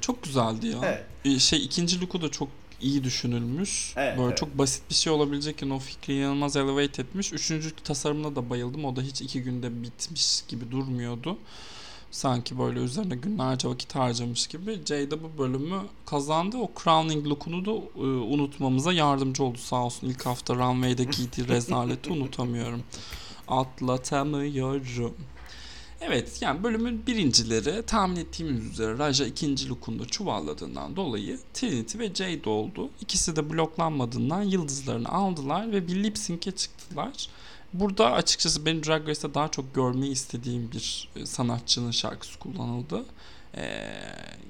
Çok güzeldi ya. Evet. İkinci look'u da çok iyi düşünülmüş. Evet, böyle çok basit bir şey olabilecekken o fikri inanılmaz elevate etmiş. Üçüncü tasarımına da bayıldım. O da hiç 2 günde bitmiş gibi durmuyordu. Sanki böyle üzerine günlerce vakit harcamış gibi. Jaida bu bölümü kazandı. O crowning look'unu da unutmamıza yardımcı oldu sağ olsun. İlk hafta runway'de giydiği rezaleti unutamıyorum. Atlatamıyorum. Evet yani bölümün birincileri tahmin ettiğimiz üzere Raja 2. look'unda çuvalladığından dolayı Trinity ve Jade oldu. İkisi de bloklanmadığından yıldızlarını aldılar ve bir lip sync'e çıktılar. Burada açıkçası benim Drag Race'te daha çok görmeyi istediğim bir sanatçının şarkısı kullanıldı.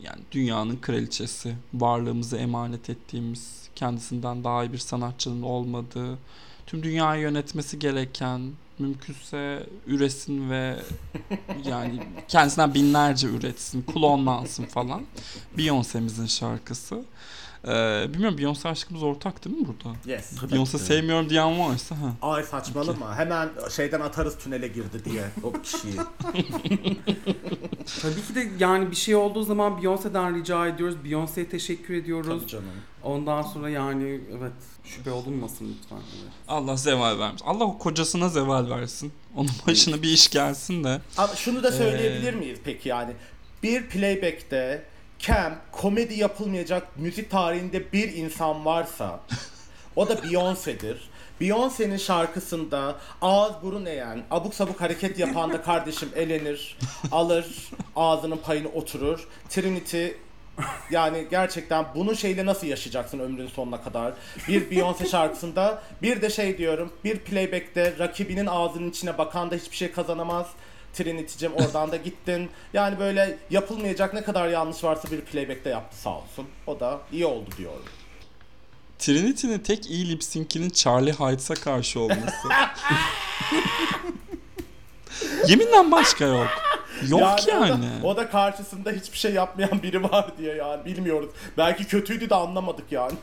Yani dünyanın kraliçesi, varlığımızı emanet ettiğimiz, kendisinden daha iyi bir sanatçının olmadığı, tüm dünyayı yönetmesi gereken, mümkünse üresin ve yani kendisinden binlerce üretsin, klonlansın falan. Beyoncé'mizin şarkısı. Bilmiyorum Beyoncé aşkımız ortak değil mi burada? Yes. Beyoncé sevmiyorum diyen varsa. Ay saçmalama. Okay. Hemen şeyden atarız tünele girdi diye o kişiyi. Tabii ki de yani bir şey olduğu zaman Beyoncé'den rica ediyoruz. Beyoncé'ye teşekkür ediyoruz. Tabii canım. Ondan sonra yani evet şüphe olunmasın lütfen. Evet. Allah zeval vermiş. Allah o kocasına zeval versin. Onun başına bir iş gelsin de. Abi şunu da söyleyebilir miyiz peki yani? Bir playback'te komedi yapılmayacak müzik tarihinde bir insan varsa o da Beyoncé'dir. Beyoncé'nin şarkısında ağız burun eğen, abuk sabuk hareket yapan da kardeşim elenir, alır, ağzının payını oturur. Trinity yani gerçekten bunun şeyle nasıl yaşayacaksın ömrünün sonuna kadar? Bir Beyoncé şarkısında bir de şey diyorum, bir playback'te rakibinin ağzının içine bakan da hiçbir şey kazanamaz. Trinity'cim oradan da gittin. Yani böyle yapılmayacak ne kadar yanlış varsa bir playback'te yaptı sağ olsun. O da iyi oldu diyorum. Trinity'nin tek iyi lip sync'inin Charlie Heights'a karşı olması. Yeminle başka yok. Yok yani. O da karşısında hiçbir şey yapmayan biri var diye yani bilmiyoruz. Belki kötüydü de anlamadık yani.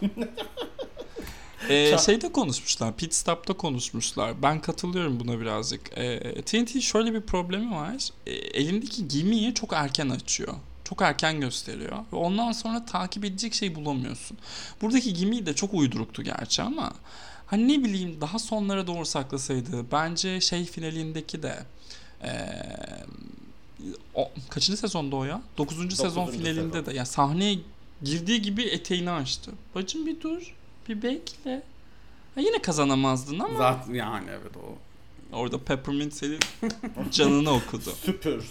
Şeyde konuşmuşlar, pit stop'ta konuşmuşlar. Ben katılıyorum buna birazcık. TNT şöyle bir problemi var. Elindeki giyimiyi çok erken açıyor. Çok erken gösteriyor. Ve ondan sonra takip edecek şey bulamıyorsun. Buradaki giyimi de çok uyduruktu gerçi ama hani ne bileyim daha sonlara doğru saklasaydı. Bence şey finalindeki de kaçıncı sezonda o ya? 9. sezon finalinde sezon. De yani sahneye girdiği gibi eteğini açtı. Bacım bir dur. Bir bekle. Yine kazanamazdın ama. Zaten yani evet o. Orada Peppermint senin canını okudu. Süpürür.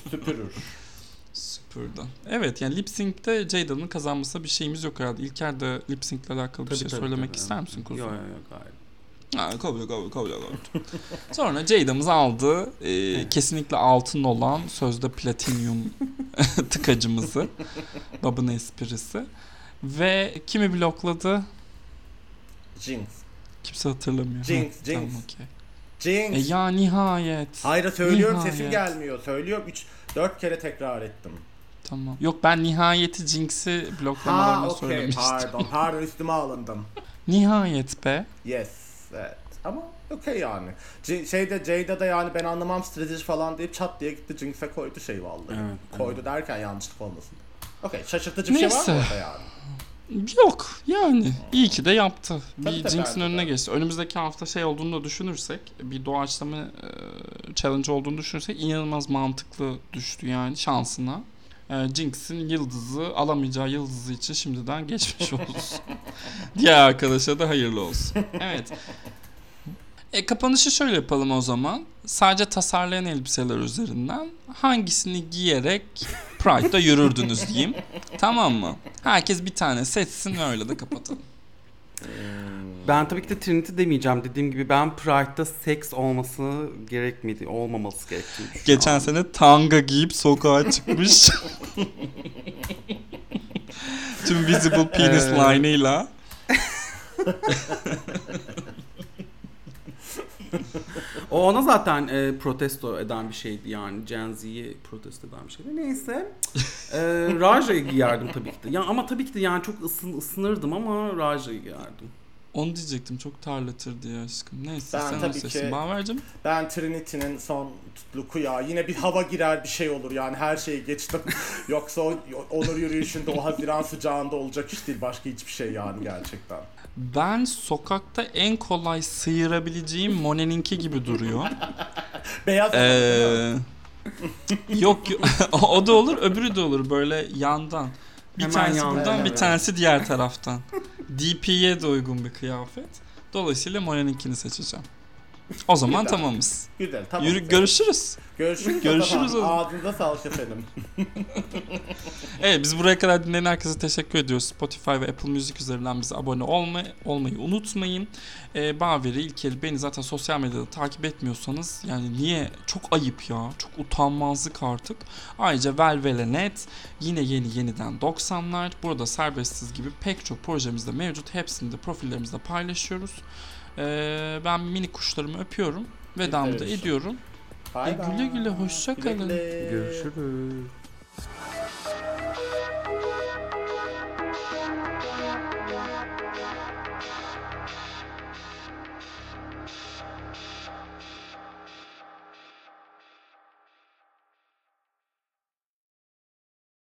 Süpürdü. Evet yani lip sync'te Jaida'nın kazanması bir şeyimiz yok herhalde. İlker de lip sync'le alakalı bir şey söylemek ister misin kuzum? Yok. Kabul. Sonra Jaida'mız aldı. Kesinlikle altın olan sözde platinyum tıkacımızı. Babın esprisi. Ve kimi blokladı? Jinkx. Kimse hatırlamıyor. Jinkx. Tamam, okay. Jinkx. Ya nihayet. Hayır söylüyorum sesim gelmiyor. Söylüyorum 4 kere tekrar ettim. Tamam. Yok ben nihayeti Jinx'i bloklamalarına söylemiştim. Pardon üstüme alındım. Nihayet be. Yes. Evet. Ama okey yani. Jaida'da yani ben anlamam strateji falan deyip çat diye gitti Jinx'e koydu şey vallahi. Evet, koydu derken yanlışlık olmasın. Okey şaşırtıcı bir şey var mı orada yani? Yok yani iyi ki de yaptı. Tabii bir Jinx'in önüne geçti. Önümüzdeki hafta şey olduğunu da düşünürsek, bir doğaçlama challenge olduğunu düşünürsek inanılmaz mantıklı düştü yani şansına. Jinx'in yıldızı alamayacağı yıldızı için şimdiden geçmiş olsun. Diğer arkadaşa da hayırlı olsun. Evet. Kapanışı şöyle yapalım o zaman. Sadece tasarlayan elbiseler üzerinden hangisini giyerek Pride'da yürürdünüz diyeyim. Tamam mı? Herkes bir tane seçsin öyle de kapatalım. Ben tabii ki de Trinity demeyeceğim. Dediğim gibi ben Pride'da seks olması gerekmedi, olmaması gerektiğini düşünüyorum. Geçen sene tanga giyip sokağa çıkmış. Tüm visible penis line'ıyla. O ona zaten protesto eden bir şeydi yani. Gen Z'yi protesto eden bir şeydi. Neyse. Raja'yı giyerdim tabii ki de. Ya, ama tabii ki de yani çok ısınırdım ama Raja'yı giyerdim. Onu diyecektim, çok tarlatır diye aşkım. Neyse ben, sen o sesin Bavar'cığım. Ben Trinity'nin son tutluku ya. Yine bir hava girer bir şey olur yani, her şeyi geçtim. Yoksa onur yürüyüşünde o Haziran sıcağında olacak iş değil. Başka hiçbir şey yani gerçekten. Ben sokakta en kolay sıyırabileceğim Monét'inki gibi duruyor. Beyaz yok o da olur, öbürü de olur böyle yandan. Bir hemen tanesi yandan, buradan bir tanesi diğer taraftan. DP'ye de uygun bir kıyafet. Dolayısıyla Monét'inkini seçeceğim. O zaman güzel, tamamız. Güzel, tamam. Yürü, görüşürüz. Görüşürüz. Ağzınıza sağlık efendim. Evet, biz buraya kadar dinleyen herkese teşekkür ediyoruz. Spotify ve Apple Music üzerinden bize abone olmayı unutmayın. Baver'i, İlker'i, beni zaten sosyal medyada takip etmiyorsanız yani niye? Çok ayıp ya. Çok utanmazlık artık. Ayrıca Velvelenet, yine yeniden 90'lar. Burada serbestsiz gibi pek çok projemizde mevcut. Hepsini de profillerimizde paylaşıyoruz. Ben mini kuşlarımı öpüyorum. Vedamı da ediyorum. Bye bye. Güle güle, hoşça kalın. Görüşürüz.